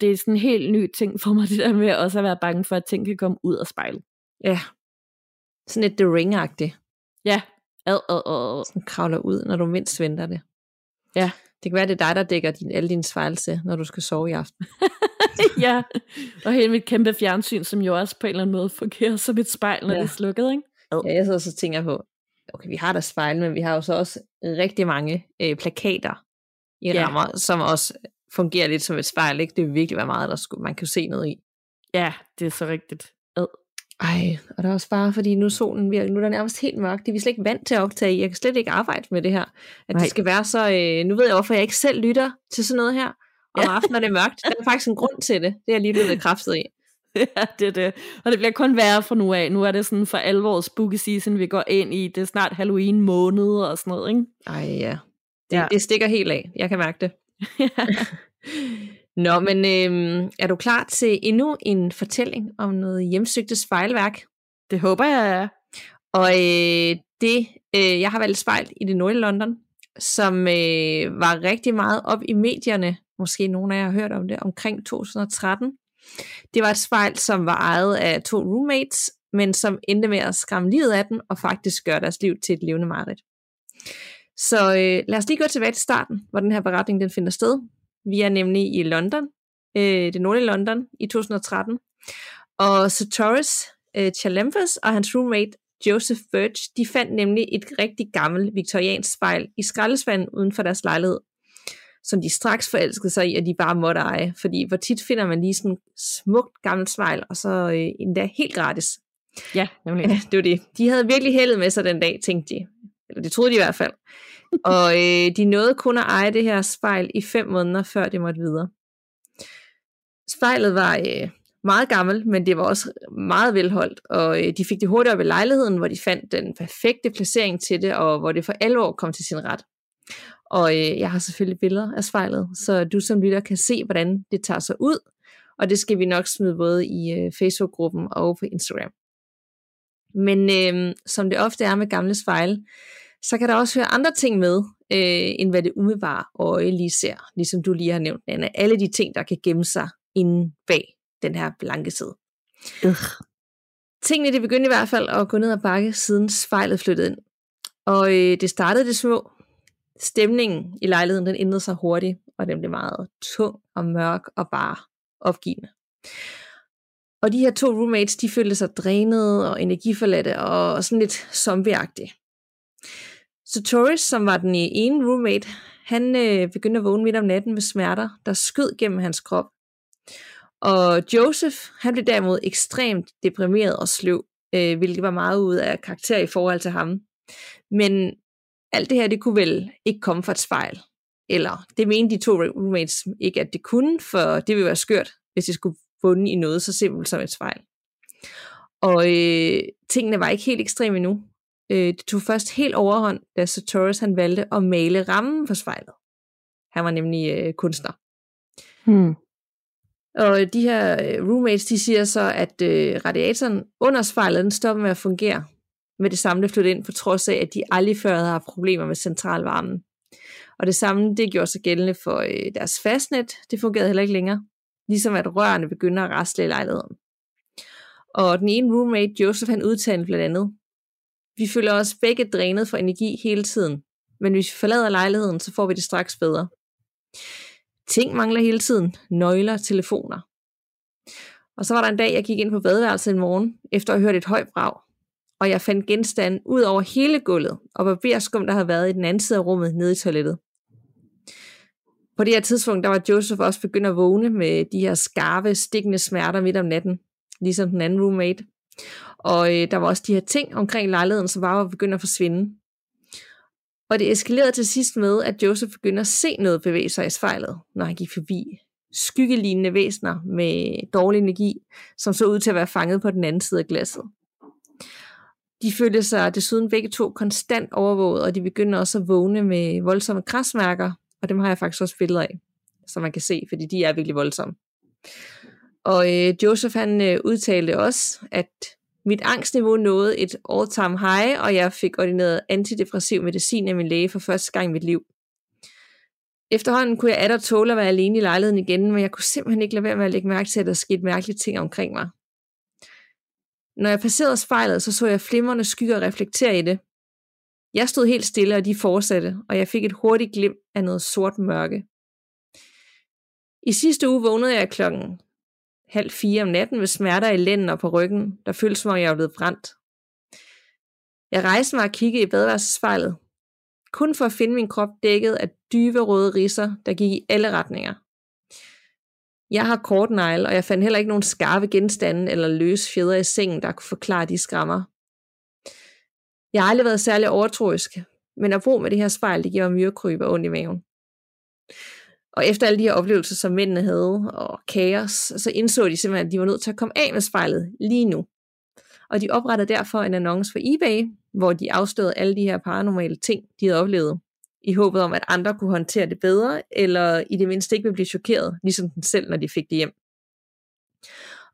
det er sådan en helt ny ting for mig, det der med også at være bange for, at ting kan komme ud af spejlet. Ja, sådan lidt The Ring-agtigt. Ja, sådan kravler ud, når du mindst venter det. Ja. Det kan være, det er dig, der dækker alle dine spejlse, når du skal sove i aften. Ja, og hele mit kæmpe fjernsyn, som jo også på en eller anden måde fungerer som et spejl, når det er slukket, ikke? Ja, jeg sidder så tænker på, okay, vi har der spejl, men vi har jo så også rigtig mange plakater i rammer, som også fungerer lidt som et spejl, ikke? Det er virkelig, hvad meget der skulle, man kan se noget i. Ja, det er så rigtigt. Ej, og der er også bare, fordi nu solen nu er der nærmest helt mørkt. Det er vi slet ikke vant til at optage. Jeg kan slet ikke arbejde med det her. At det skal være så... nu ved jeg, hvorfor jeg ikke selv lytter til sådan noget her. Om aftenen er det mørkt. Der er faktisk en grund til det. Det er jeg lige blevet kraftet i. Ja, det er det. Og det bliver kun værre fra nu af. Nu er det sådan for alvor spooky season, vi går ind i. Det er snart Halloween måned og sådan noget, ikke? Ej, ja. Det stikker helt af. Jeg kan mærke det. Nå, men er du klar til endnu en fortælling om noget hjemsøgte spejlværk? Det håber jeg er. Og jeg har valgt et spejl i det nordlige London, som var rigtig meget op i medierne, måske nogen af jer har hørt om det, omkring 2013. Det var et spejl, som var ejet af 2 roommates, men som endte med at skræmme livet af den, og faktisk gøre deres liv til et levende mareridt. Så lad os lige gå tilbage til starten, hvor den her beretning den finder sted. Vi er nemlig i London, det nordlige London, i 2013. Og Satoris Chalampas og hans roommate Joseph Birch, de fandt nemlig et rigtig gammelt viktoriansk spejl i skraldespanden uden for deres lejlighed, som de straks forelskede sig i, og de bare måtte eje. Fordi hvor tit finder man lige sådan smukt gammelt spejl, og så endda helt gratis. Ja, nemlig. Det var det. De havde virkelig heldet med sig den dag, tænkte de. Eller det troede de i hvert fald. Og de nåede kun at eje det her spejl i 5 måneder, før det måtte videre. Spejlet var meget gammelt, men det var også meget velholdt, og de fik det hurtigt op i lejligheden, hvor de fandt den perfekte placering til det, og hvor det for alvor kom til sin ret. Og jeg har selvfølgelig billeder af spejlet, så du som lytter kan se, hvordan det tager sig ud, og det skal vi nok smide både i Facebook-gruppen og på Instagram. Men som det ofte er med gamle spejle, så kan der også høre andre ting med, end hvad det umiddelbare øje lige ser, ligesom du lige har nævnt, Anna. Alle de ting, der kan gemme sig inde bag den her blanke side. Tingene, det begyndte i hvert fald at gå ned ad bakke, siden spejlet flyttede ind. Og det startede det små. Stemningen i lejligheden, den ændrede sig hurtigt, og den blev meget tung og mørk og bare opgivende. Og de her to roommates, de følte sig drænede og energiforladte og sådan lidt zombieagtige. Så Torres, som var den ene roommate, han begyndte at vågne midt om natten med smerter, der skød gennem hans krop. Og Joseph, han blev derimod ekstremt deprimeret og sløv, hvilket var meget ud af karakter i forhold til ham. Men alt det her, det kunne vel ikke komme fra et spejl. Eller det mente de to roommates ikke, at det kunne, for det ville være skørt, hvis de skulle bunde i noget så simpelt som et spejl. Og tingene var ikke helt ekstreme endnu. Det tog først helt overhånd, da Sartorius han valgte at male rammen for spejlet. Han var nemlig kunstner. Og de her roommates, de siger så, at radiatoren under spejlet, den stopper med at fungere. Med det samme, det flyttede ind, på trods af, at de aldrig før havde haft problemer med centralvarmen. Og det samme, det gjorde sig gældende for deres fastnet. Det fungerede heller ikke længere. Ligesom at rørene begynder at rasle i lejligheden. Og den ene roommate, Joseph, han udtalte blandt andet: "Vi føler os begge drænet for energi hele tiden, men hvis vi forlader lejligheden, så får vi det straks bedre. Ting mangler hele tiden. Nøgler, telefoner." Og så var der en dag, jeg gik ind på badeværelset en morgen, efter at have hørt et højt brag. Og jeg fandt genstanden ud over hele gulvet og barberskum, der havde været i den anden side af rummet nede i toilettet. På det her tidspunkt, der var Joseph også begyndt at vågne med de her skarpe, stikkende smerter midt om natten, ligesom den anden roommate. Og der var også de her ting omkring lejligheden, som bare var begyndt at forsvinde. Og det eskalerede til sidst med, at Joseph begyndte at se noget bevæge sig i spejlet, når han gik forbi. Skyggelignende væsener med dårlig energi, som så ud til at være fanget på den anden side af glasset. De følte sig desuden begge to konstant overvåget, og de begyndte også at vågne med voldsomme krasmærker, og dem har jeg faktisk også billeder af, som man kan se, fordi de er virkelig voldsomme. Og Joseph han udtalte også, at mit angstniveau nåede et all-time high, og jeg fik ordineret antidepressiv medicin af min læge for første gang i mit liv. Efterhånden kunne jeg atter tåle at være alene i lejligheden igen, men jeg kunne simpelthen ikke lade være med at lægge mærke til, at der skete mærkelige ting omkring mig. Når jeg passerede spejlet, så jeg flimrende skygger reflektere i det. Jeg stod helt stille, og de fortsatte, og jeg fik et hurtigt glimt af noget sort mørke. I sidste uge vågnede jeg klokken 3:30 om natten med smerter i lænden og på ryggen, der føltes som om jeg var blevet brændt. Jeg rejste mig og kiggede i badeværelsespejlet, kun for at finde min krop dækket af dybe røde ridser, der gik i alle retninger. Jeg har kort negle, og jeg fandt heller ikke nogen skarpe genstande eller løse fjeder i sengen, der kunne forklare de skrammer. Jeg har aldrig været særlig overtroisk, men at bo med det her spejl, det giver mig myrekryb og ondt i maven. Og efter alle de her oplevelser, som mændene havde, og kaos, så indså de simpelthen, at de var nødt til at komme af med spejlet lige nu. Og de oprettede derfor en annonce på eBay, hvor de afstødede alle de her paranormale ting, de havde oplevet, i håbet om, at andre kunne håndtere det bedre, eller i det mindste ikke ville blive chokeret, ligesom den selv, når de fik det hjem.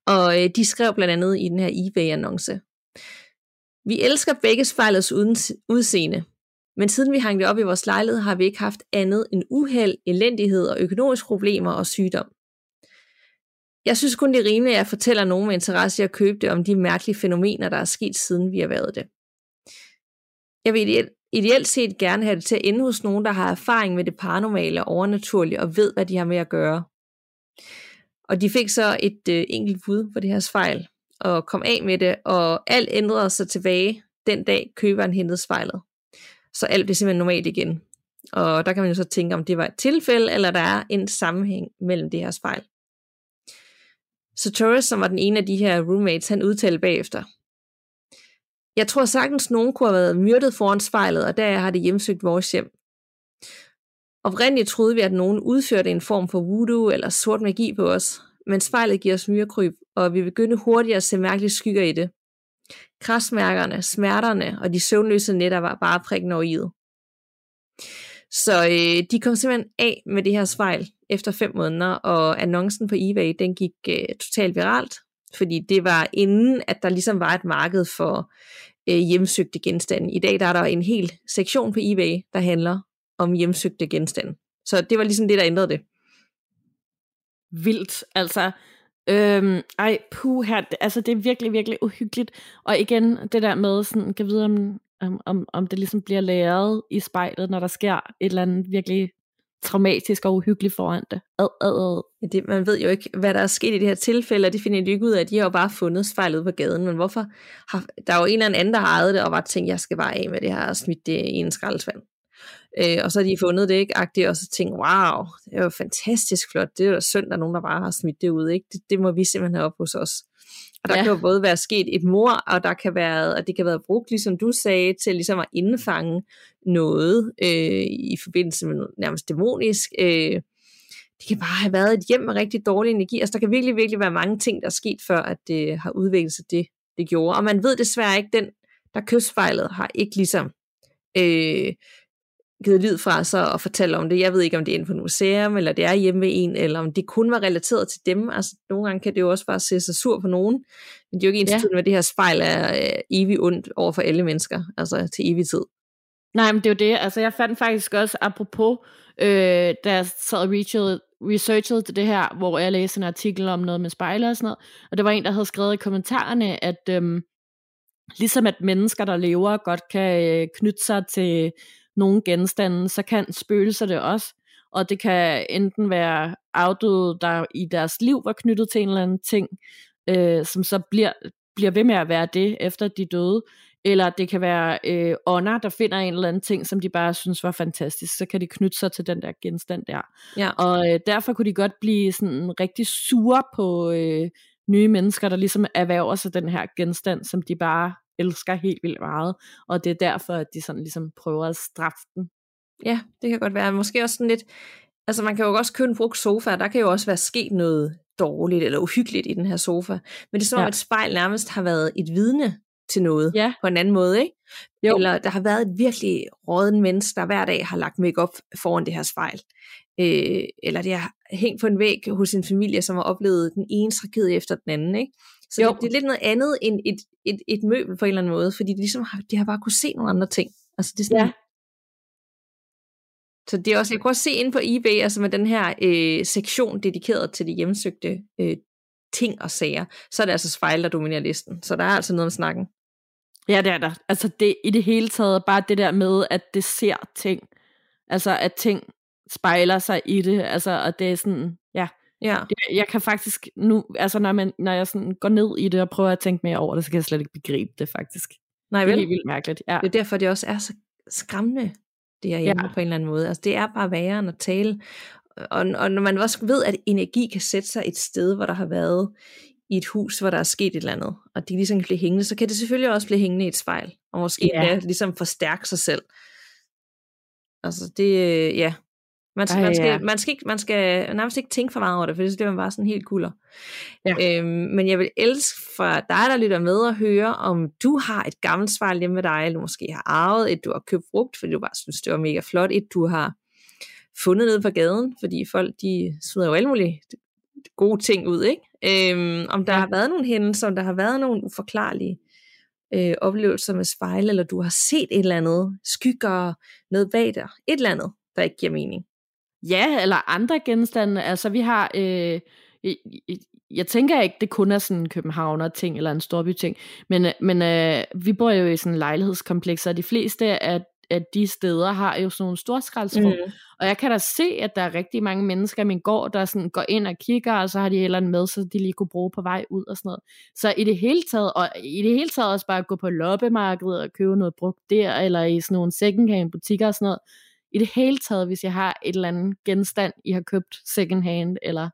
Og de skrev blandt andet i den her eBay-annonce: "Vi elsker begge spejlets udseende, men siden vi hang det op i vores lejlighed, har vi ikke haft andet end uheld, elendighed og økonomiske problemer og sygdom. Jeg synes kun det er rimeligt, at jeg fortæller nogen med interesse i at købe det om de mærkelige fænomener, der er sket siden vi har været det. Jeg vil ideelt set gerne have det til at ende hos nogen, der har erfaring med det paranormale og overnaturlige og ved, hvad de har med at gøre." Og de fik så et enkelt bud på det her spejl og kom af med det, og alt ændrede sig tilbage den dag køberen hentede spejlet. Så alt blev simpelthen normalt igen. Og der kan man jo så tænke, om det var et tilfælde, eller der er en sammenhæng mellem det her spejl. Så Torres, som var den ene af de her roommates, han udtalte bagefter: "Jeg tror sagtens, nogen kunne have været myrdet foran spejlet, og der har det hjemsøgt vores hjem. Oprindeligt troede vi, at nogen udførte en form for voodoo eller sort magi på os, men spejlet giver os myrekryb, og vi begyndte hurtigt at se mærkelige skygger i det. Krasmærkerne, smerterne og de søvnløse nætter var bare prikken over i'et." Så de kom simpelthen af med det her spejl efter 5 måneder, og annoncen på eBay, den gik totalt viralt, fordi det var inden, at der ligesom var et marked for hjemsøgte genstande. I dag der er der en hel sektion på eBay, der handler om hjemsøgte genstande. Så det var ligesom det, der ændrede det. Vildt, altså. Altså det er virkelig, virkelig uhyggeligt. Og igen, det der med, sådan, kan vide, om det ligesom bliver læret i spejlet, når der sker et eller andet virkelig traumatisk og uhyggeligt foran det. Det. Man ved jo ikke, hvad der er sket i det her tilfælde, og det finder de ikke ud af. De har jo bare fundet spejlet på gaden, men hvorfor? Der er jo en eller anden, der har ejet det, og bare tænkt, jeg skal bare af med det her og smidt det i en skraldespand. Og så har de fundet det, ikke? Og så tænkt, wow, det er jo fantastisk flot. Det er jo synd, der er nogen, der bare har smidt det ud, ikke? Det må vi simpelthen have op hos os. Og der kan jo både være sket et mord, og det kan være brugt, ligesom du sagde, til ligesom at indfange noget i forbindelse med noget nærmest dæmonisk. Det kan bare have været et hjem med rigtig dårlig energi. Altså der kan virkelig, virkelig være mange ting, der er sket før, at det har udviklet sig det gjorde. Og man ved desværre ikke, den der kystfejlet har ikke ligesom givet lyd fra sig og fortælle om det. Jeg ved ikke, om det er inde på et museum, eller det er hjemme ved en, eller om det kun var relateret til dem. Altså, nogle gange kan det jo også bare se sig sur på nogen, men det er jo ikke ensbetydende med, at det her spejl er evigt ondt over for alle mennesker, altså til evig tid. Nej, men det er jo det. Altså, jeg fandt faktisk også, apropos, da jeg sad og researchede det her, hvor jeg læste en artikel om noget med spejler og sådan noget, og der var en, der havde skrevet i kommentarerne, at ligesom at mennesker, der lever, godt kan knytte sig til nogle genstande, så kan spøgelser det også, og det kan enten være afdøde, der i deres liv var knyttet til en eller anden ting, som så bliver ved med at være det, efter de døde, eller det kan være ånder, der finder en eller anden ting, som de bare synes var fantastisk, så kan de knytte sig til den der genstand der. Ja. Og derfor kunne de godt blive sådan rigtig sure på nye mennesker, der ligesom erhverver sig den her genstand, som de bare elsker helt vildt meget, og det er derfor, at de sådan ligesom prøver at straffe den. Ja, det kan godt være. Måske også sådan lidt, altså man kan jo også købe en brugt sofa, der kan jo også være sket noget dårligt eller uhyggeligt i den her sofa, men det er som om et spejl nærmest har været et vidne til noget, på en anden måde, ikke? Jo. Eller der har været et virkelig rådent menneske, der hver dag har lagt makeup foran det her spejl. Eller det har hængt på en væg hos en familie, som har oplevet den ene tragedie efter den anden, ikke? Så det er lidt noget andet end et møbel på en eller anden måde, fordi de ligesom har bare kunne se nogle andre ting. Altså det er sådan. Så det er også, jeg kunne også se inde på eBay, altså med den her sektion dedikeret til de hjemsøgte ting og sager, så er det altså spejl, der dominerer listen. Så der er altså noget om snakken. Ja, det er der. Altså det i det hele taget, bare det der med, at det ser ting. Altså at ting spejler sig i det, altså og det er sådan, ja. Jeg kan faktisk nu, altså når jeg sådan går ned i det og prøver at tænke mere over det, så kan jeg slet ikke begribe det faktisk. Nej, vel? Det er helt vildt mærkeligt. Ja. Det er derfor, det også er så skræmmende, det her hjemme på en eller anden måde. Altså det er bare værre end at tale. Og når man også ved, at energi kan sætte sig et sted, hvor der har været i et hus, hvor der er sket et eller andet, og de ligesom kan blive hængende, så kan det selvfølgelig også blive hængende i et spejl, og måske ligesom forstærke sig selv. Altså det, Man skal nærmest ikke tænke for meget over det, for det bliver man bare sådan helt kulder. Ja. Men jeg vil elske fra dig, der lytter med, at høre, om du har et gammelt spejl hjemme med dig, eller måske har arvet et, du har købt brugt, fordi du bare synes, det var mega flot, et du har fundet nede på gaden, fordi folk, de smider jo alle mulige gode ting ud, ikke? Om der har været nogle hændelser, om der har været nogle uforklarlige oplevelser med spejl, eller du har set et eller andet, skygger, noget bag dig, et eller andet, der ikke giver mening. Ja, eller andre genstande. Altså vi har, jeg tænker ikke, det kun er sådan en københavner-ting eller en storby-ting, men vi bor jo i sådan en lejlighedskompleks, og de fleste af de steder har jo sådan nogle storskraldsrum. Og jeg kan da se, at der er rigtig mange mennesker i min gård, der sådan går ind og kigger, og så har de et eller andet med, så de lige kunne bruge på vej ud og sådan noget. Så i det hele taget også bare gå på loppemarkedet og købe noget brugt der, eller i sådan nogle secondhand-butikker og sådan noget. I det hele taget, hvis jeg har et eller andet genstand, I har købt secondhand, eller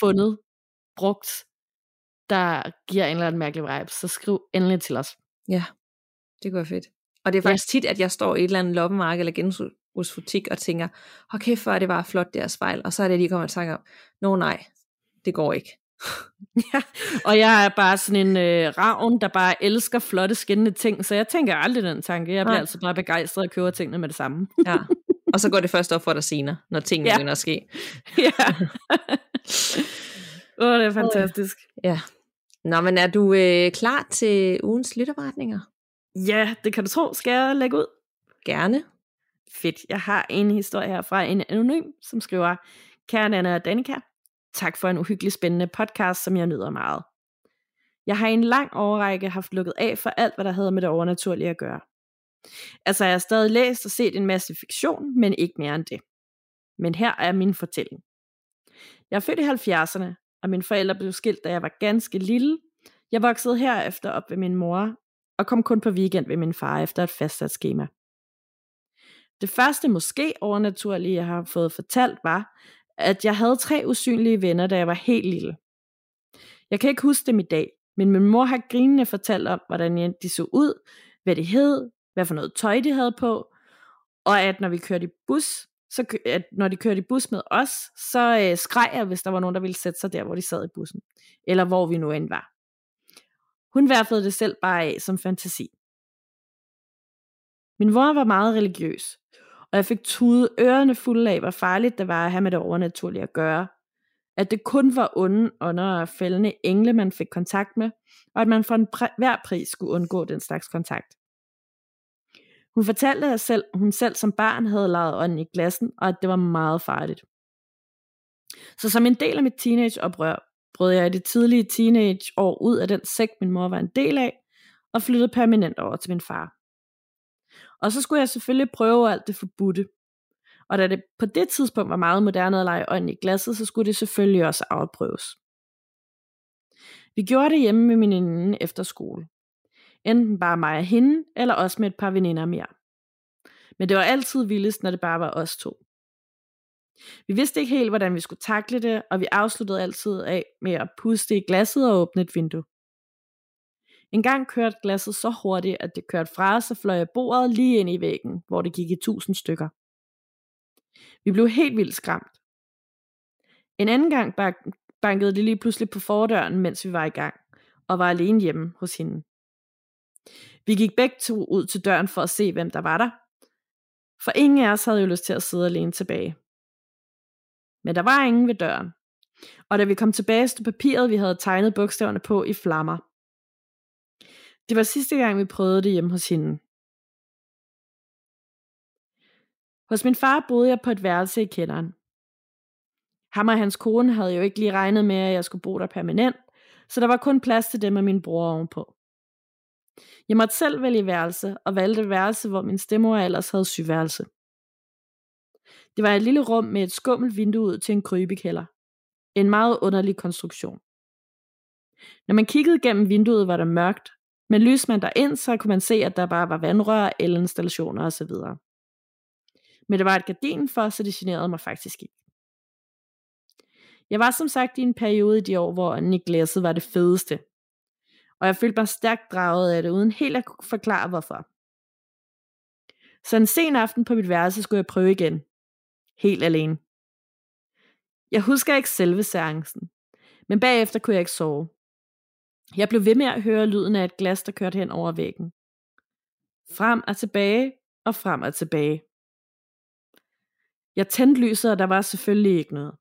fundet, brugt, der giver en eller anden mærkelig vibe, så skriv endelig til os. Ja, det går fedt. Og det er faktisk tit, at jeg står i et eller andet loppemarked eller genbrugsbutik og tænker, okay, før det var flot, det her spejl, og så er det lige kommet og tænker, nej, det går ikke. Ja, og jeg er bare sådan en ravn, der bare elsker flotte, skinnende ting, så jeg tænker aldrig den tanke. Jeg bliver altså bare begejstret og køber tingene med det samme. Ja, og så går det først op for dig senere, når tingene begynder at ske. Ja. Det er fantastisk. Ja. Nå, men er du klar til ugens lytterberetninger? Ja, det kan du tro. Skal jeg lægge ud? Gerne. Fedt. Jeg har en historie her fra en anonym, som skriver, kære Nana og Danica, tak for en uhyggelig spændende podcast, som jeg nyder meget. Jeg har i en lang årrække haft lukket af for alt, hvad der havde med det overnaturlige at gøre. Altså, jeg har stadig læst og set en masse fiktion, men ikke mere end det. Men her er min fortælling. Jeg er født i 70'erne, og mine forældre blev skilt, da jeg var ganske lille. Jeg voksede herefter op ved min mor, og kom kun på weekend ved min far efter et fastsat skema. Det første måske overnaturlige, jeg har fået fortalt, var, at jeg havde 3 usynlige venner, da jeg var helt lille. Jeg kan ikke huske dem i dag, men min mor har grinende fortalt om, hvordan de så ud, hvad de hed, hvad for noget tøj de havde på, og at når vi kørte i bus, med os, så skreg jeg, hvis der var nogen, der ville sætte sig der, hvor de sad i bussen, eller hvor vi nu end var. Hun værfede det selv bare af som fantasi. Min mor var meget religiøs, og jeg fik tudet ørerne fulde af, hvor farligt det var at have med det overnaturlige at gøre. At det kun var onde ånder og fældende engle, man fik kontakt med, og at man for hver pris skulle undgå den slags kontakt. Hun fortalte, at hun selv som barn havde leget ånden i glassen, og at det var meget farligt. Så som en del af mit teenageoprør, brød jeg i det tidlige teenageår ud af den sekt, min mor var en del af, og flyttede permanent over til min far. Og så skulle jeg selvfølgelig prøve alt det forbudte. Og da det på det tidspunkt var meget moderne at lege ånden i glasset, så skulle det selvfølgelig også afprøves. Vi gjorde det hjemme med min veninde efter skole. Enten bare mig og hende, eller også med et par veninder mere. Men det var altid vildest, når det bare var os to. Vi vidste ikke helt, hvordan vi skulle takle det, og vi afsluttede altid af med at puste i glasset og åbne et vindue. En gang kørte glasset så hurtigt, at det kørte fra os og fløj af bordet lige ind i væggen, hvor det gik i 1000 stykker. Vi blev helt vildt skræmt. En anden gang bankede det lige pludselig på fordøren, mens vi var i gang, og var alene hjemme hos hende. Vi gik begge to ud til døren for at se, hvem der var der, for ingen af os havde jo lyst til at sidde alene tilbage. Men der var ingen ved døren, og da vi kom tilbage, stod papiret, vi havde tegnet bogstaverne på, i flammer. Det var sidste gang, vi prøvede det hjemme hos hende. Hos min far boede jeg på et værelse i kælderen. Ham og hans kone havde jo ikke lige regnet med, at jeg skulle bo der permanent, så der var kun plads til dem og min bror ovenpå. Jeg måtte selv vælge værelse, og valgte værelse, hvor min stemor ellers havde syværelse. Det var et lille rum med et skummelt vindue ud til en krybekælder. En meget underlig konstruktion. Når man kiggede gennem vinduet, var der mørkt, men lyste man derind, så kunne man se, at der bare var vandrør, elinstallationer osv. Men der var et gardin for, så det generede mig faktisk ikke. Jeg var som sagt i en periode i de år, hvor ånden i glasset var det fedeste. Og jeg følte mig stærkt draget af det, uden helt at kunne forklare hvorfor. Så en sen aften på mit værelse skulle jeg prøve igen. Helt alene. Jeg husker ikke selve seancen, men bagefter kunne jeg ikke sove. Jeg blev ved med at høre lyden af et glas, der kørte hen over væggen. Frem og tilbage, og frem og tilbage. Jeg tændte lyset, og der var selvfølgelig ikke noget.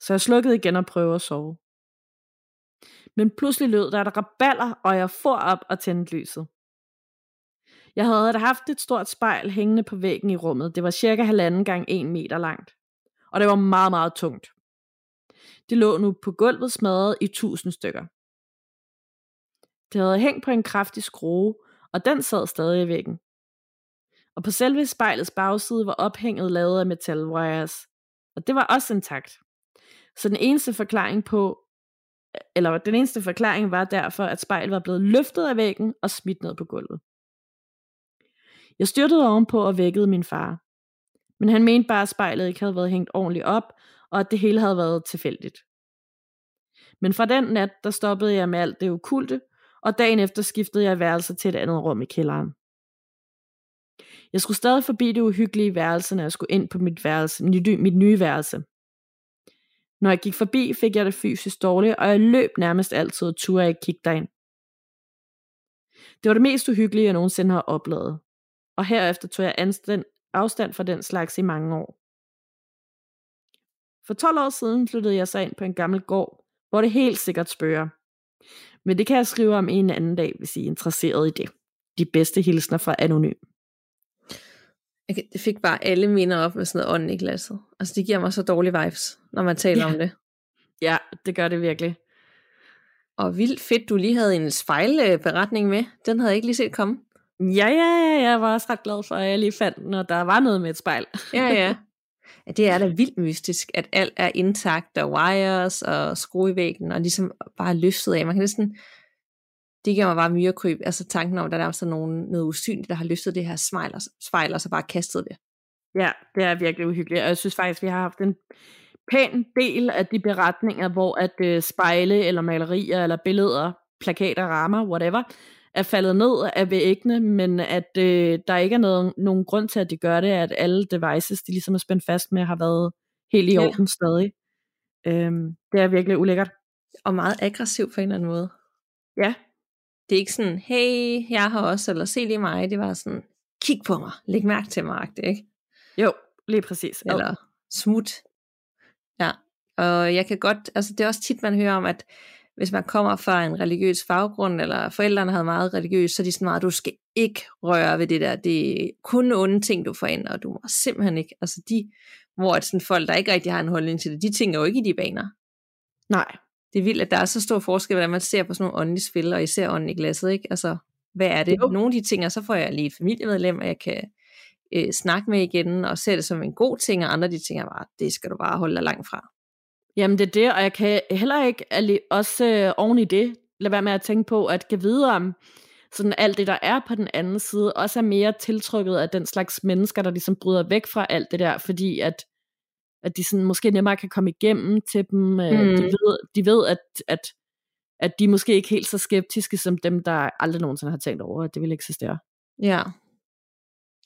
Så jeg slukkede igen og prøvede at sove. Men pludselig lød der rabalder, og jeg for op og tændte lyset. Jeg havde haft et stort spejl hængende på væggen i rummet. Det var cirka 1,5 gange 1 meter langt. Og det var meget, meget tungt. Det lå nu på gulvet smadret i 1000 stykker. Det havde hængt på en kraftig skrue, og den sad stadig i væggen. Og på selve spejlets bagside var ophænget lavet af metalwires. Og det var også intakt. Så den eneste forklaring var derfor, at spejlet var blevet løftet af væggen og smidt ned på gulvet. Jeg styrtede ovenpå og vækkede min far. Men han mente bare, at spejlet ikke havde været hængt ordentligt op, og at det hele havde været tilfældigt. Men fra den nat, der stoppede jeg med alt det okulte, og dagen efter skiftede jeg værelser til et andet rum i kælderen. Jeg skulle stadig forbi det uhyggelige værelse, når jeg skulle ind på mit nye værelse. Når jeg gik forbi, fik jeg det fysisk dårligt, og jeg løb nærmest altid og turde ikke kigge derind. Det var det mest uhyggelige, jeg nogensinde har oplevet. Og herefter tog jeg afstand fra den slags i mange år. For 12 år siden flyttede jeg så ind på en gammel gård, hvor det helt sikkert spøger. Men det kan jeg skrive om en anden dag, hvis I er interesseret i det. De bedste hilsner fra Anonym. Okay, det fik bare alle minder op med sådan noget ånden i glasset. Altså det giver mig så dårlige vibes, når man taler om det. Ja, det gør det virkelig. Og vildt fedt, du lige havde en spejlberetning med. Den havde jeg ikke lige set komme. Ja, jeg var også ret glad for, at jeg lige fandt, når der var noget med et spejl. Ja. Det er da vildt mystisk, at alt er intakt, og wires, og skruevæggen, og ligesom bare løftet af. Man kan sådan, det giver mig bare myrekryb. Altså tanken om, at der er sådan noget usynligt, der har løftet det her spejl, og så bare kastet det. Ja, det er virkelig uhyggeligt, og jeg synes faktisk, vi har haft en pæn del af de beretninger, hvor at spejle, eller malerier, eller billeder, plakater, rammer, whatever, er faldet ned af væggene, men at der ikke er nogen grund til, at de gør det, at alle devices, de ligesom er spændt fast med, har været helt i orden stadig. Det er virkelig ulækkert. Og meget aggressivt på en eller anden måde. Ja. Det er ikke sådan, hey, jeg har også, eller se lige mig, det var sådan, kig på mig, læg mærke til mig, ikke? Jo, lige præcis. Eller smut. Ja, og jeg kan godt, altså det er også tit, man hører om, at hvis man kommer fra en religiøs baggrund, eller forældrene havde meget religiøs, så er de sådan meget, du skal ikke røre ved det der, det er kun onde ting, du forændrer, og du må simpelthen ikke, altså de, hvor sådan folk, der ikke rigtig har en holdning til det, de tænker jo ikke i de baner. Nej. Det er vildt, at der er så stor forskel, hvordan man ser på sådan nogle åndelige spil, og især ånden i glasset, ikke? Altså, hvad er det? Jo. Nogle af de ting, og så får jeg lige et familiemedlem, og jeg kan snakke med igen, og ser det som en god ting, og andre de tænker bare, det skal du bare holde dig langt fra. Jamen det er det, og jeg kan heller ikke også oven i det, lade være med at tænke på, at give videre om sådan alt det, der er på den anden side, også er mere tiltrykket af den slags mennesker, der ligesom bryder væk fra alt det der, fordi at de sådan måske nemmere kan komme igennem til dem. De ved at de måske ikke helt så skeptiske som dem, der aldrig nogensinde har tænkt over, at det vil eksistere. Ja,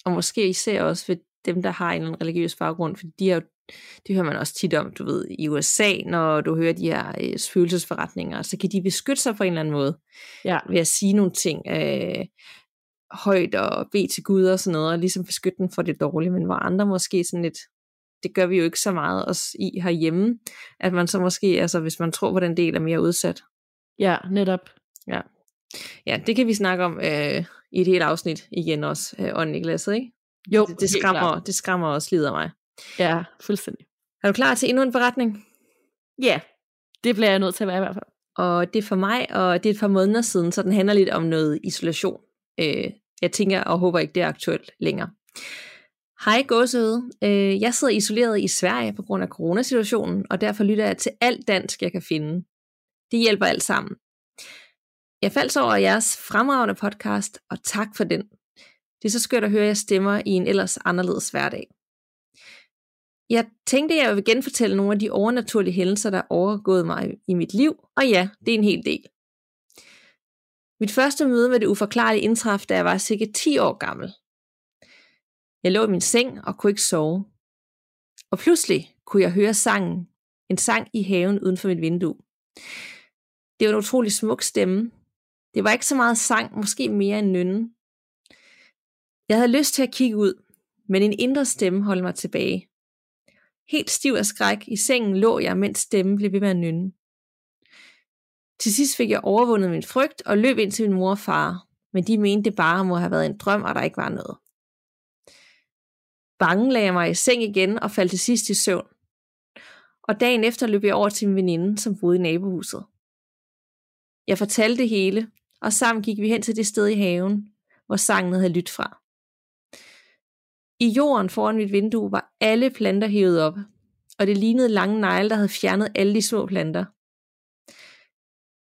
og måske især også ved dem, der har en religiøs baggrund, fordi de har jo, det hører man også tit om, du ved, i USA, når du hører de her spøgelsesforretninger, så kan de beskytte sig på en eller anden måde, ved at sige nogle ting højt og bede til Gud og sådan noget, og ligesom beskytte dem for det dårlige, men hvor andre måske sådan lidt, det gør vi jo ikke så meget også i herhjemme, at man så måske, altså hvis man tror på den del, er mere udsat. Ja, netop. Ja, det kan vi snakke om i et helt afsnit igen også, ånden i glasset, ikke? Jo, det skræmmer og slider mig. Ja, fuldstændig. Er du klar til endnu en beretning? Ja, det bliver jeg nødt til at være i hvert fald. Og det er for mig, og det er et par måneder siden, så den handler lidt om noget isolation. Jeg tænker og håber ikke, det er aktuelt længere. Hej Gåsehud. Jeg sidder isoleret i Sverige på grund af coronasituationen, og derfor lytter jeg til alt dansk, jeg kan finde. Det hjælper alt sammen. Jeg faldt så over jeres fremragende podcast, og tak for den. Det er så skørt at høre jer stemmer i en ellers anderledes hverdag. Jeg tænkte, jeg vil genfortælle nogle af de overnaturlige hændelser, der har overgået mig i mit liv, og ja, det er en hel del. Mit første møde med det uforklarlige indtraf, da jeg var cirka 10 år gammel. Jeg lå i min seng og kunne ikke sove. Og pludselig kunne jeg høre sangen, en sang i haven uden for mit vindue. Det var en utrolig smuk stemme. Det var ikke så meget sang, måske mere en nynne. Jeg havde lyst til at kigge ud, men en indre stemme holdt mig tilbage. Helt stiv af skræk i sengen lå jeg, mens stemmen blev ved med at nynne. Til sidst fik jeg overvundet min frygt og løb ind til min mor og far, men de mente det bare må have været en drøm, og der ikke var noget. Bange lagde jeg mig i seng igen og faldt til sidst i søvn. Og dagen efter løb jeg over til min veninde, som boede i nabohuset. Jeg fortalte det hele, og sammen gik vi hen til det sted i haven, hvor sangen havde lyttet fra. I jorden foran mit vindue var alle planter hævet op, og det lignede lange negle, der havde fjernet alle de små planter.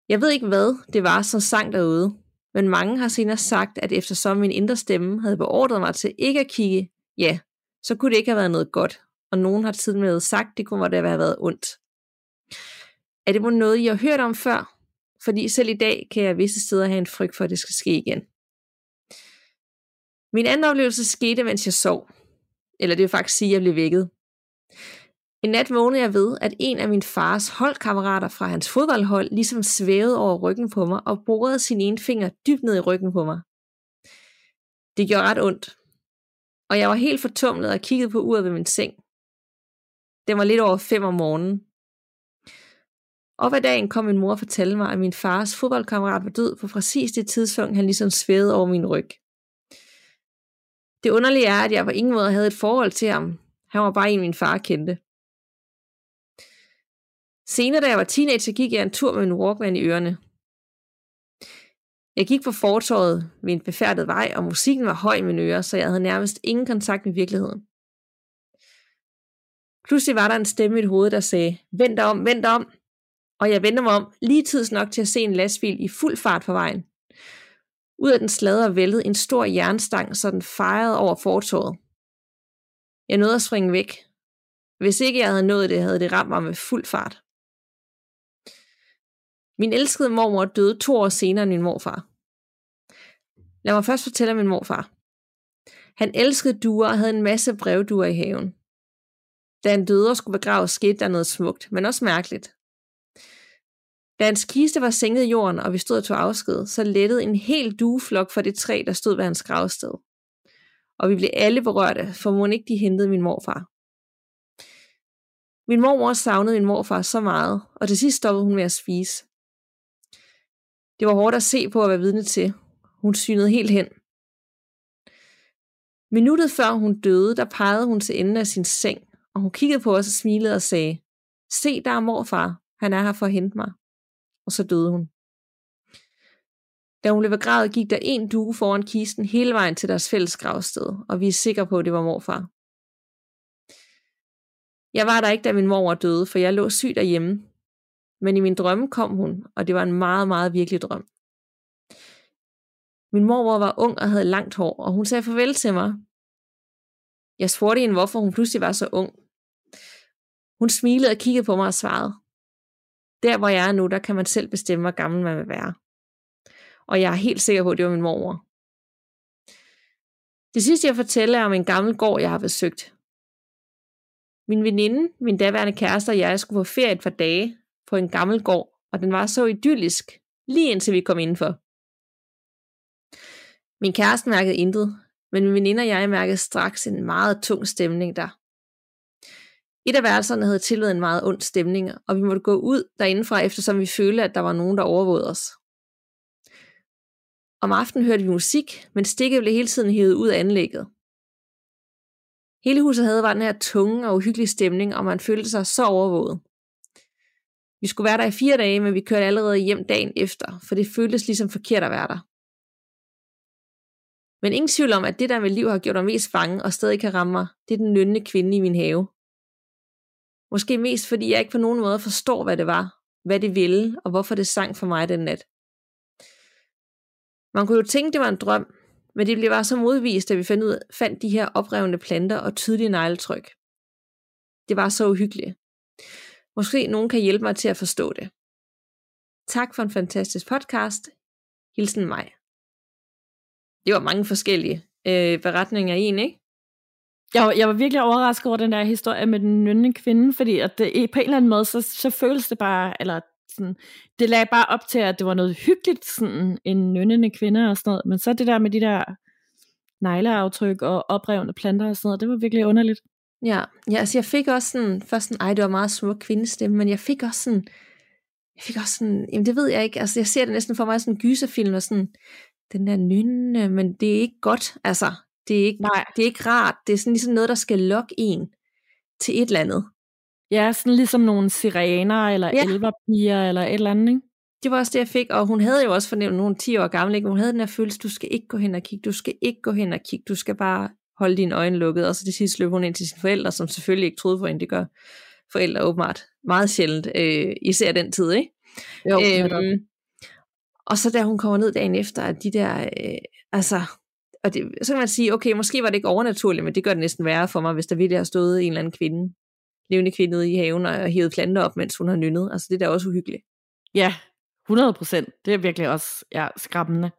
Jeg ved ikke, hvad det var, som sang derude, men mange har senere sagt, at eftersom min indre stemme havde beordret mig til ikke at kigge, ja, så kunne det ikke have været noget godt, og nogen har tidligere sagt, at det kunne da have været ondt. Er det måske noget, I har hørt om før? Fordi selv i dag kan jeg visse steder have en frygt for, at det skal ske igen. Min anden oplevelse skete, mens jeg sov. Eller det vil faktisk sige, at jeg blev vækket. En nat vågnede jeg ved, at en af min fars holdkammerater fra hans fodboldhold ligesom svævede over ryggen på mig og borede sin ene finger dybt ned i ryggen på mig. Det gjorde ret ondt. Og jeg var helt fortumlet og kiggede på uret ved min seng. Den var lidt over 5 om morgenen. Op ad dagen kom min mor og fortalte mig, at min fars fodboldkammerat var død på præcis det tidspunkt, han ligesom svævede over min ryg. Det underlige er, at jeg på ingen måde havde et forhold til ham. Han var bare en, min far kendte. Senere, da jeg var teenager, gik jeg en tur med min Walkman i ørerne. Jeg gik på fortovet ved en befærdet vej, og musikken var høj i mine ører, så jeg havde nærmest ingen kontakt med virkeligheden. Pludselig var der en stemme i mit hoved, der sagde, vend dig om, vend dig om. Og jeg vendte mig om lige tids nok til at se en lastbil i fuld fart på vejen. Ud af den sladder væltede en stor jernstang, så den fejrede over fortovet. Jeg nåede at springe væk. Hvis ikke jeg havde nået det, havde det ramt mig med fuld fart. Min elskede mormor døde 2 år senere end min morfar. Lad mig først fortælle om min morfar. Han elskede duer og havde en masse brevduer i haven. Da han døde og skulle begraves, skete der noget smukt, men også mærkeligt. Da hans kiste var sænket i jorden, og vi stod og tog afsked, så lettede en hel dueflok fra det træ, der stod ved hans gravsted. Og vi blev alle berørte, for mon ikke de hentede min morfar. Min mormor savnede min morfar så meget, og til sidst stoppede hun med at spise. Det var hårdt at se på at være vidne til. Hun synede helt hen. Minuttet før hun døde, der pegede hun til enden af sin seng, og hun kiggede på os og smilede og sagde, se, der er morfar, han er her for at hente mig. Og så døde hun. Da hun blev begravet, gik der en due foran kisten hele vejen til deres fælles gravsted, og vi er sikre på, at det var morfar. Jeg var der ikke, da min mor døde, for jeg lå syg derhjemme. Men i min drømme kom hun, og det var en meget, meget virkelig drøm. Min mor var ung og havde langt hår, og hun sagde farvel til mig. Jeg spurgte hende, hvorfor hun pludselig var så ung. Hun smilede og kiggede på mig og svarede. Der, hvor jeg er nu, der kan man selv bestemme, hvor gammel man vil være. Og jeg er helt sikker på, at det var min mor. Det sidste, jeg fortæller, er om en gammel gård, jeg har besøgt. Min veninde, min daværende kæreste og jeg skulle på ferie et par dage på en gammel gård, og den var så idyllisk, lige indtil vi kom indenfor. Min kæreste mærkede intet, men min veninde og jeg mærkede straks en meget tung stemning der. Et af værelserne havde tillod en meget ond stemning, og vi måtte gå ud derindefra, eftersom vi følte, at der var nogen, der overvågede os. Om aftenen hørte vi musik, men stikket blev hele tiden hævet ud af anlægget. Hele huset havde bare den her tunge og uhyggelige stemning, og man følte sig så overvåget. Vi skulle være der i 4 dage, men vi kørte allerede hjem dagen efter, for det føltes ligesom forkert at være der. Men ingen tvivl om, at det der med liv har gjort mig mest bange og stadig kan ramme mig, det er den nynnende kvinde i min have. Måske mest fordi jeg ikke på nogen måde forstår, hvad det var, hvad det ville, og hvorfor det sang for mig den nat. Man kunne jo tænke, det var en drøm, men det blev bare så modvist, da vi fandt de her oprevne planter og tydelige negletryk. Det var så uhyggeligt. Måske nogen kan hjælpe mig til at forstå det. Tak for en fantastisk podcast. Hilsen mig. Det var mange forskellige beretninger i en, ikke? Jeg var virkelig overrasket over den der historie med den nynnende kvinde, fordi at det, på en eller anden måde, så føles det bare, eller sådan, det lagde bare op til, at det var noget hyggeligt, sådan en nynnende kvinde og sådan noget, men så det der med de der negleaftryk og oprevne planter og sådan noget, det var virkelig underligt. Ja, altså jeg fik også sådan, først sådan, det var meget smuk kvindestemme, men jeg fik også sådan, jamen det ved jeg ikke, altså jeg ser det næsten for mig sådan en gyserfilm og sådan, den der nynnende, men det er ikke godt, altså. Det er ikke rart. Det er sådan ligesom noget, der skal lokke en til et eller andet. Ja, sådan ligesom nogle sirener, eller elverpiger, eller et eller andet, ikke? Det var også det, jeg fik, og hun havde jo også fornemt, nogle 10 år gammel, ikke? Hun havde den her følelse, du skal ikke gå hen og kigge, du skal bare holde dine øjne lukkede, og så til sidst løb hun ind til sine forældre, som selvfølgelig ikke troede på hende, det gør forældre åbenbart meget sjældent, især den tid, ikke? Jo, og så da hun kommer ned dagen efter, at de der, og det, så kan man sige, okay, måske var det ikke overnaturligt, men det gør det næsten værre for mig, hvis der virkelig har stået en eller anden kvinde, levende kvinde ude i haven og hævet planter op, mens hun har nynnet. Altså det er da også uhyggeligt. Ja, 100%. Det er virkelig også skræmmende.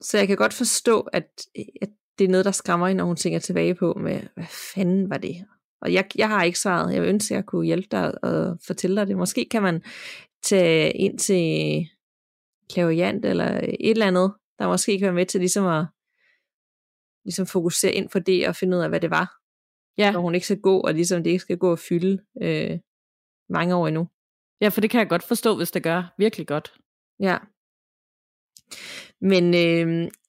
Så jeg kan godt forstå, at det er noget, der skræmmer hende, når hun tænker tilbage på med, hvad fanden var det? Og jeg har ikke svaret. Jeg ønsker, at jeg kunne hjælpe dig og fortælle dig det. Måske kan man tage ind til klaverjant eller et eller andet, der måske kan være med til ligesom at fokusere ind på det og finde ud af, hvad det var. Ja. Når hun ikke skal gå, og ligesom det ikke skal gå og fylde mange år endnu. Ja, for det kan jeg godt forstå, hvis det gør. Virkelig godt. Ja. Men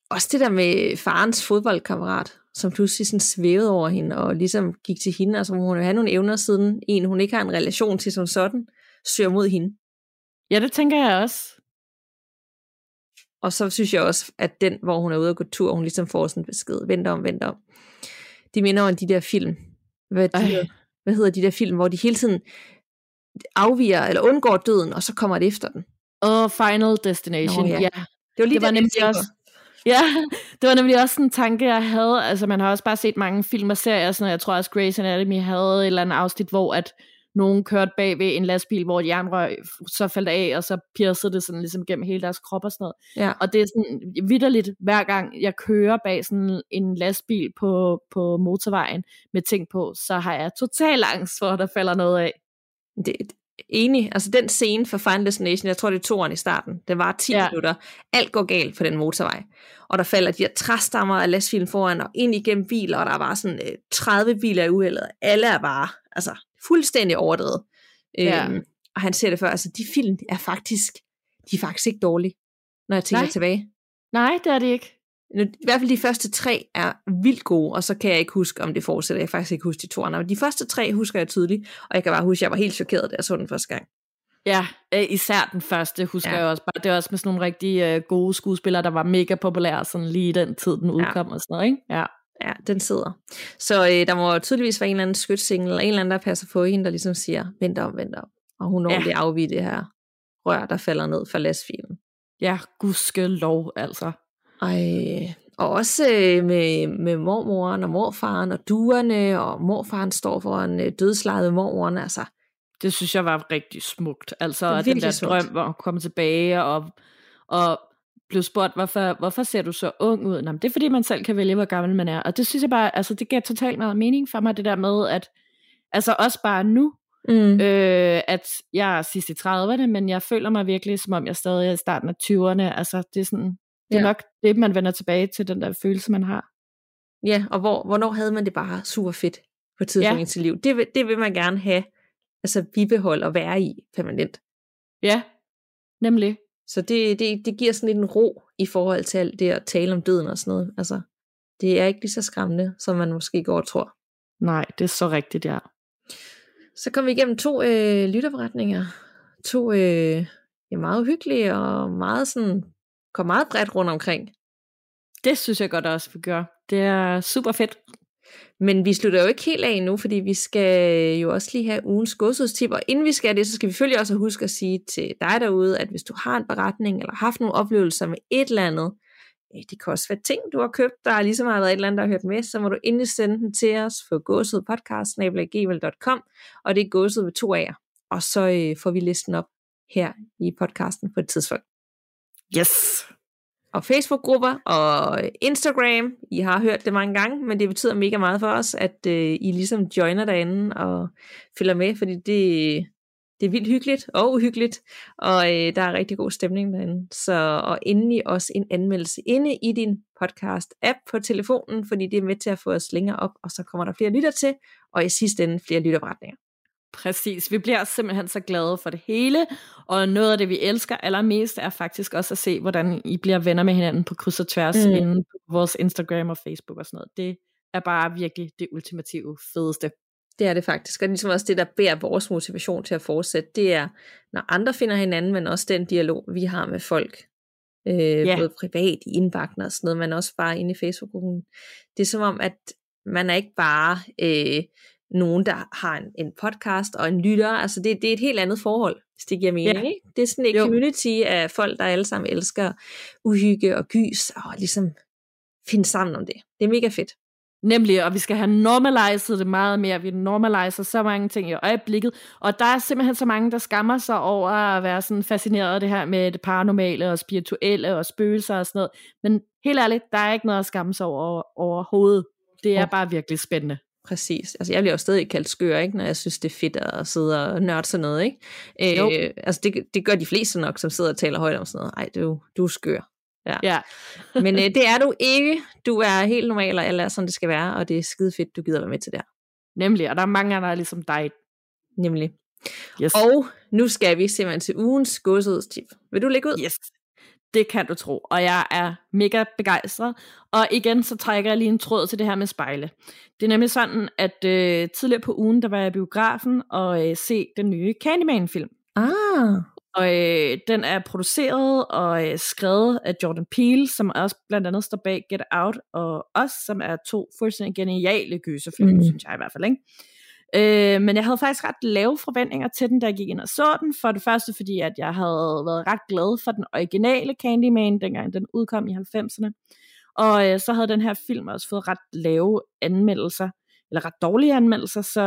også det der med farens fodboldkammerat, som pludselig sådan svævede over hende, og ligesom gik til hende, og som hun havde nogle evner siden en, hun ikke har en relation til som sådan, søger mod hende. Ja, det tænker jeg også. Og så synes jeg også, at den, hvor hun er ude og gå tur, og hun ligesom får sådan en besked, vent om. De minder om de der film. Hvad hedder de der film, hvor de hele tiden afviger, eller undgår døden, og så kommer det efter den. Final Destination, ja. Det var nemlig også. Ja, det var nemlig også en tanke, jeg havde. Altså, man har også bare set mange film og serier, sådan, og jeg tror også, Grey's Anatomy havde et eller andet afsnit, hvor at nogen kørte bag ved en lastbil, hvor et jernrør så faldt af, og så piercede det sådan ligesom gennem hele deres krop og sådan noget. Ja. Og det er sådan vitterligt, hver gang jeg kører bag sådan en lastbil på motorvejen med ting på, så har jeg total angst for, at der falder noget af. Enig, altså den scene for Final Destination, jeg tror det er 2'eren i starten, det var 10 minutter, alt går galt på den motorvej, og der falder de her træstammer af lastbilen foran, og ind igennem biler, og der var sådan 30 biler i uheldet, alle er bare, altså fuldstændig overdrevet, og han ser det før, altså de film er faktisk ikke dårlige, når jeg tænker tilbage. Nej, det er det ikke. I hvert fald de første 3 er vildt gode, og så kan jeg ikke huske, om det fortsætter. Jeg kan faktisk ikke huske de 2'erne, men de første 3 husker jeg tydeligt, og jeg kan bare huske, at jeg var helt chokeret, da jeg så den første gang. Ja, især den første husker jeg også. Det er også med sådan nogle rigtig gode skuespillere, der var mega populære sådan lige i den tid, den udkom og sådan noget, ikke? Ja, den sidder. Så der må tydeligvis være en eller anden skytsingel, eller en eller anden, der passer på hende, der ligesom siger, vent om, og hun ordentligt afviger det her rør, der falder ned fra lastfilen. Ja, gudskelov altså. Ej, og også med mormoren og morfaren og duerne, og morfaren står foran dødslejet mormoren, altså. Det synes jeg var rigtig smukt, altså at den der drøm var at komme tilbage og blev spurgt, hvorfor ser du så ung ud? Nå, det er fordi man selv kan vælge, hvor gammel man er, og det synes jeg bare, altså det gav totalt meget mening for mig, det der med, at altså også bare nu, at jeg er sidst i 30'erne, men jeg føler mig virkelig, som om jeg stadig er i starten af 20'erne, altså det er sådan. Det er nok det, man vender tilbage til, den der følelse, man har. Ja, og hvornår havde man det bare super fedt på tidspunktet til liv? Det vil man gerne have, altså bibeholde og være i permanent. Ja, nemlig. Så det giver sådan lidt en ro i forhold til alt det at tale om døden og sådan noget. Altså, det er ikke lige så skræmmende, som man måske går og tror. Nej, det er så rigtigt, ja. Så kom vi igennem 2 lytterberetninger. 2 meget hyggelige og meget sådan... går meget bredt rundt omkring. Det synes jeg godt også, vi gør. Det er super fedt. Men vi slutter jo ikke helt af endnu, fordi vi skal jo også lige have ugens gåsehudstip, og inden vi skal det, så skal vi selvfølgelig også huske at sige til dig derude, at hvis du har en beretning, eller har haft nogle oplevelser med et eller andet, det kan også være ting, du har købt, der ligesom har været et eller andet, der har hørt med, så må du endelig sende den til os på gåsehudpodcast@gmail.com, og det er gåsehud med 2 af jer. Og så får vi listen op her i podcasten på et tidspunkt. Yes. Og Facebook-grupper og Instagram, I har hørt det mange gange, men det betyder mega meget for os, at I ligesom joiner derinde og følger med, fordi det er vildt hyggeligt og uhyggeligt, og der er rigtig god stemning derinde. Så, og endelig også en anmeldelse inde i din podcast-app på telefonen, fordi det er med til at få os længere op, og så kommer der flere lytter til, og i sidste ende flere lytterberetninger. Præcis, vi bliver simpelthen så glade for det hele, og noget af det vi elsker allermest er faktisk også at se, hvordan I bliver venner med hinanden på kryds og tværs inden på vores Instagram og Facebook og sådan noget. Det er bare virkelig det ultimative fedeste. Det er det faktisk, og ligesom også det der bærer vores motivation til at fortsætte, det er når andre finder hinanden, men også den dialog vi har med folk, både privat, i indbakken og sådan noget, men også bare inde i Facebook-gruppen. Det er som om, at man er ikke bare nogen, der har en podcast og en lytter, altså det er et helt andet forhold, hvis det giver mening, ikke? Det er sådan et community af folk, der alle sammen elsker uhygge og gys, og ligesom finde sammen om det. Det er mega fedt. Nemlig, og vi skal have normaliseret det meget mere, vi normaliserer så mange ting i øjeblikket, og der er simpelthen så mange, der skammer sig over at være sådan fascineret af det her med det paranormale og spirituelle og spøgelser og sådan noget, men helt ærligt, der er ikke noget at skamme sig over overhovedet. Det er bare virkelig spændende. Præcis. Altså, jeg bliver jo stadig kaldt skør, ikke? Når jeg synes, det er fedt at sidde og nørde sådan noget, ikke? Altså, det gør de fleste nok, som sidder og taler højt om sådan noget. Ej, du er skør. Ja. Men det er du ikke. Du er helt normal, og alt er sådan, det skal være, og det er skide fedt, du gider være med til det her. Nemlig, og der er mange andre ligesom dig. Nemlig. Yes. Og nu skal vi simpelthen til ugens gåsehudstip. Vil du lægge ud? Yes. Det kan du tro, og jeg er mega begejstret. Og igen, så trækker jeg lige en tråd til det her med spejle. Det er nemlig sådan, at tidligere på ugen, der var jeg i biografen og se den nye Candyman-film. Ah. Og den er produceret og skrevet af Jordan Peele, som også blandt andet står bag Get Out og Os, som er to fuldstændig geniale gyserfilm, synes jeg i hvert fald, ikke? Men jeg havde faktisk ret lave forventninger til den, da jeg gik ind og så den. For det første, fordi at jeg havde været ret glad for den originale Candyman, dengang den udkom i 90'erne. Og så havde den her film også fået ret lave anmeldelser, eller ret dårlige anmeldelser. Så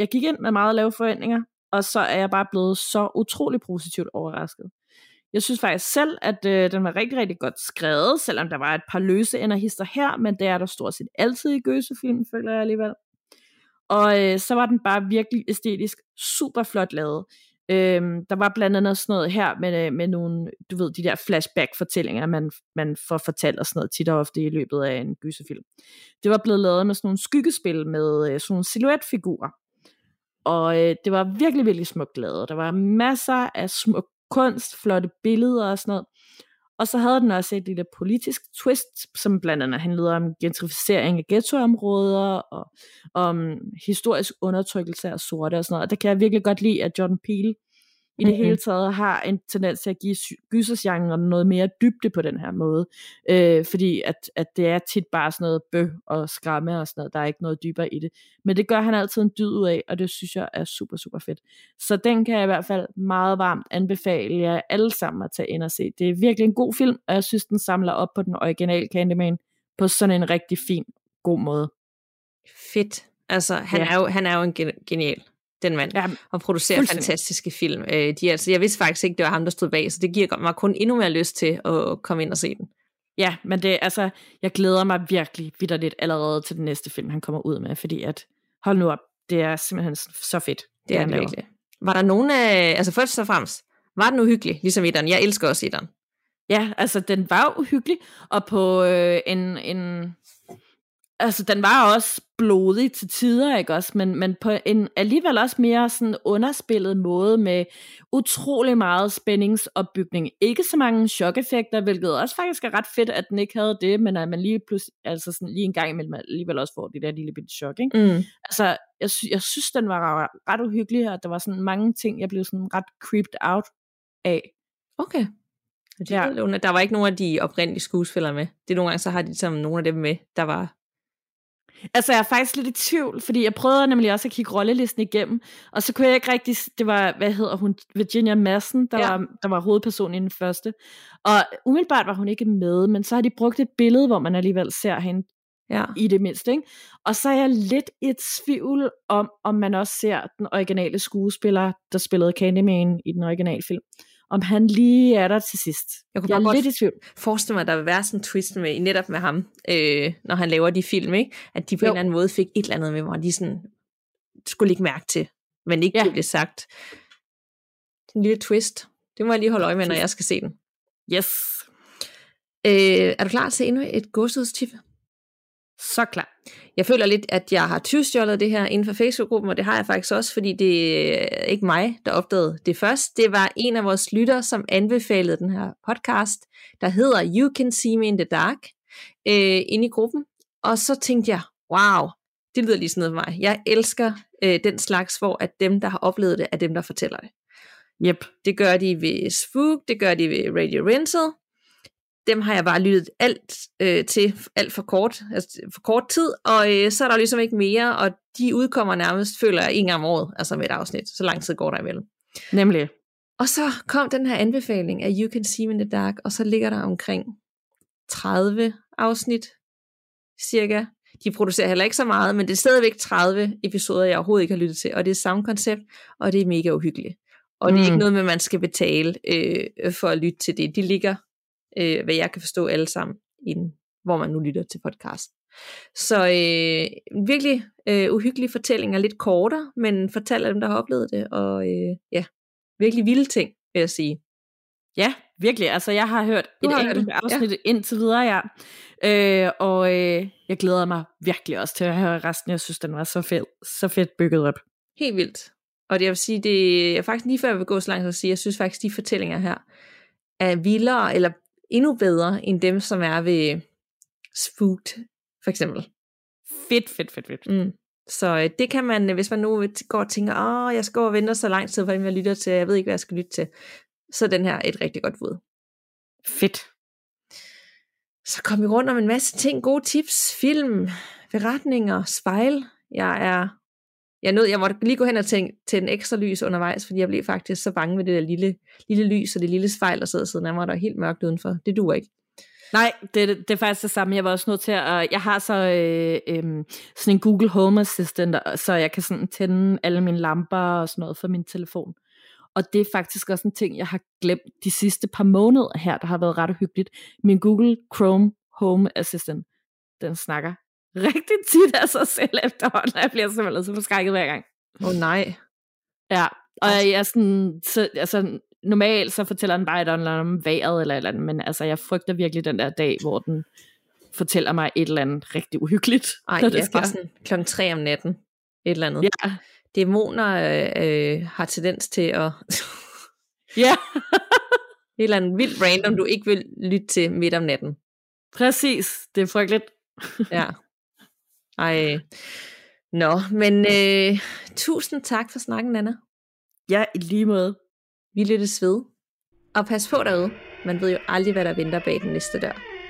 jeg gik ind med meget lave forventninger, og så er jeg bare blevet så utrolig positivt overrasket. Jeg synes faktisk selv, at den var rigtig, rigtig godt skrevet, selvom der var et par løse ender hister her, men det er der stort set altid i gyserfilm, føler jeg alligevel. Og så var den bare virkelig æstetisk super flot lavet. Der var blandt andet sådan noget her med nogle, du ved, de der flashback-fortællinger, man får fortalt og sådan noget tit og ofte i løbet af en gyserfilm. Det var blevet lavet med sådan nogle skyggespil med sådan nogle silhuetfigurer. Og det var virkelig, virkelig smukt lavet. Der var masser af smuk kunst, flotte billeder og sådan noget. Og så havde den også et lille politisk twist, som blandt andet handlede om gentrificering af ghettoområder, og om historisk undertrykkelse af sorte og sådan noget. Og der kan jeg virkelig godt lide, at Jordan Peele i det hele taget har en tendens til at give gysergenren noget mere dybde på den her måde. Fordi at det er tit bare sådan noget bøh og skræmme og sådan noget. Der er ikke noget dybere i det. Men det gør han altid en dyd ud af, og det synes jeg er super, super fedt. Så den kan jeg i hvert fald meget varmt anbefale jer alle sammen at tage ind og se. Det er virkelig en god film, og jeg synes, den samler op på den originale Candyman på sådan en rigtig fin, god måde. Fedt. Altså, han er jo en genial. Den mand, ja, og producerer fantastiske film. Jeg vidste faktisk ikke, det var ham, der stod bag, så det giver mig kun endnu mere lyst til at komme ind og se den. Ja, men det, altså, jeg glæder mig virkelig vitterligt allerede til den næste film, han kommer ud med, fordi at, hold nu op, det er simpelthen så fedt. Det er det virkelig. Var der nogen af, altså først og fremmest, var den uhyggelig, ligesom etteren? Jeg elsker også etteren. Ja, altså den var uhyggelig, og på en altså, den var også blodig til tider, ikke også? Men på en alligevel også mere sådan underspillet måde med utrolig meget spændingsopbygning. Ikke så mange chok-effekter, hvilket også faktisk er ret fedt, at den ikke havde det, men at man lige pludselig, altså sådan lige en gang imellem alligevel også får det der lille bitte chok, ikke? Altså, jeg synes, den var ret uhyggelig, og der var sådan mange ting, jeg blev sådan ret creeped out af. Okay. Ja. Der var ikke nogen af de oprindelige skuespillere med. Det er nogle gange, så har de som nogle af dem med, der var... Altså, jeg er faktisk lidt i tvivl, fordi jeg prøvede nemlig også at kigge rollelisten igennem, og så kunne jeg ikke rigtig, det var, hvad hedder hun, Virginia Madsen, der var hovedpersonen i den første, og umiddelbart var hun ikke med, men så har de brugt et billede, hvor man alligevel ser hende, i det mindste, ikke? Og så er jeg lidt i tvivl om man også ser den originale skuespiller, der spillede Candyman i den originale film, om han lige er der til sidst. Jeg er lidt i tvivl. Forestille mig, at der vil være sådan en twist med, netop med ham, når han laver de film, ikke? At de på en eller anden måde fik et eller andet med, hvor de sådan, skulle ikke mærke til, men ikke det blev sagt. En lille twist. Det må jeg lige holde øje med, når jeg skal se den. Yes. Er du klar til endnu et gåsehudstip? Så klar. Jeg føler lidt, at jeg har tyvstjålet det her inden for Facebook-gruppen, og det har jeg faktisk også, fordi det er ikke mig, der opdagede det først. Det var en af vores lytter, som anbefalede den her podcast, der hedder You Can See Me In The Dark, inde i gruppen. Og så tænkte jeg, wow, det lyder lige sådan noget for mig. Jeg elsker den slags, hvor at dem, der har oplevet det, er dem, der fortæller det. Yep. Det gør de ved Spook, det gør de ved Radio Rental. Dem har jeg bare lyttet alt for kort, altså for kort tid, og så er der ligesom ikke mere, og de udkommer nærmest, føler jeg, en gang om året, altså med et afsnit, så lang tid går der imellem. Nemlig. Og så kom den her anbefaling af You Can See Me In The Dark, og så ligger der omkring 30 afsnit, cirka. De producerer heller ikke så meget, men det er stadigvæk 30 episoder, jeg overhovedet ikke har lyttet til, og det er samme koncept, og det er mega uhyggeligt. Og det er ikke noget med, man skal betale for at lytte til det. De ligger... hvad jeg kan forstå alle sammen, inden, hvor man nu lytter til podcast. Så virkelig uhyggelige fortællinger, lidt kortere, men fortæller dem, der har oplevet det, og virkelig vilde ting, vil jeg sige. Ja, virkelig. Altså, jeg har hørt et enkelt afsnit indtil videre, jeg glæder mig virkelig også til at høre resten. Jeg synes, den var så fedt bygget op. Helt vildt. Og det, jeg vil sige, det er faktisk lige før, jeg vil gå så langt at sige, jeg synes faktisk, de fortællinger her er vildere, eller endnu bedre end dem, som er ved Spooked, for eksempel. Fedt. Så det kan man, hvis man nu går og tænker, jeg skal gå og vente så lang tid, fordi jeg lytter til, jeg ved ikke, hvad jeg skal lytte til, så den her et rigtig godt bud. Fedt. Så kom vi rundt om en masse ting, gode tips, film, beretninger, spejl. Jeg måtte lige gå hen og tænde en ekstra lys undervejs, fordi jeg blev faktisk så bange ved det der lille lys og det lille spejl, der sidder siden af mig, der er helt mørkt udenfor. Det duer ikke. Nej, det er faktisk det samme. Jeg var også nødt til at... Jeg har så sådan en Google Home Assistant, så jeg kan sådan tænde alle mine lamper og sådan noget for min telefon. Og det er faktisk også en ting, jeg har glemt de sidste par måneder her, der har været ret hyggeligt. Min Google Chrome Home Assistant, den snakker rigtig tit af sig selv efterhånden, og jeg bliver simpelthen så forskrækket hver gang. Nej. Ja, og jeg er sådan... normalt så fortæller den bare et eller andet om vejret eller et eller andet, men altså jeg frygter virkelig den der dag, hvor den fortæller mig et eller andet rigtig uhyggeligt. Ej, det er sådan klokken 3 om natten, et eller andet. Ja. Dæmoner har tendens til at... ja. Et eller andet vildt random, du ikke vil lytte til midt om natten. Præcis, det er frygteligt. Ja. Ej. Nå, men tusind tak for snakken, Anna. Ja, i lige måde. Vi lyttes ved. Og pas på derude. Man ved jo aldrig, hvad der venter bag den næste dør.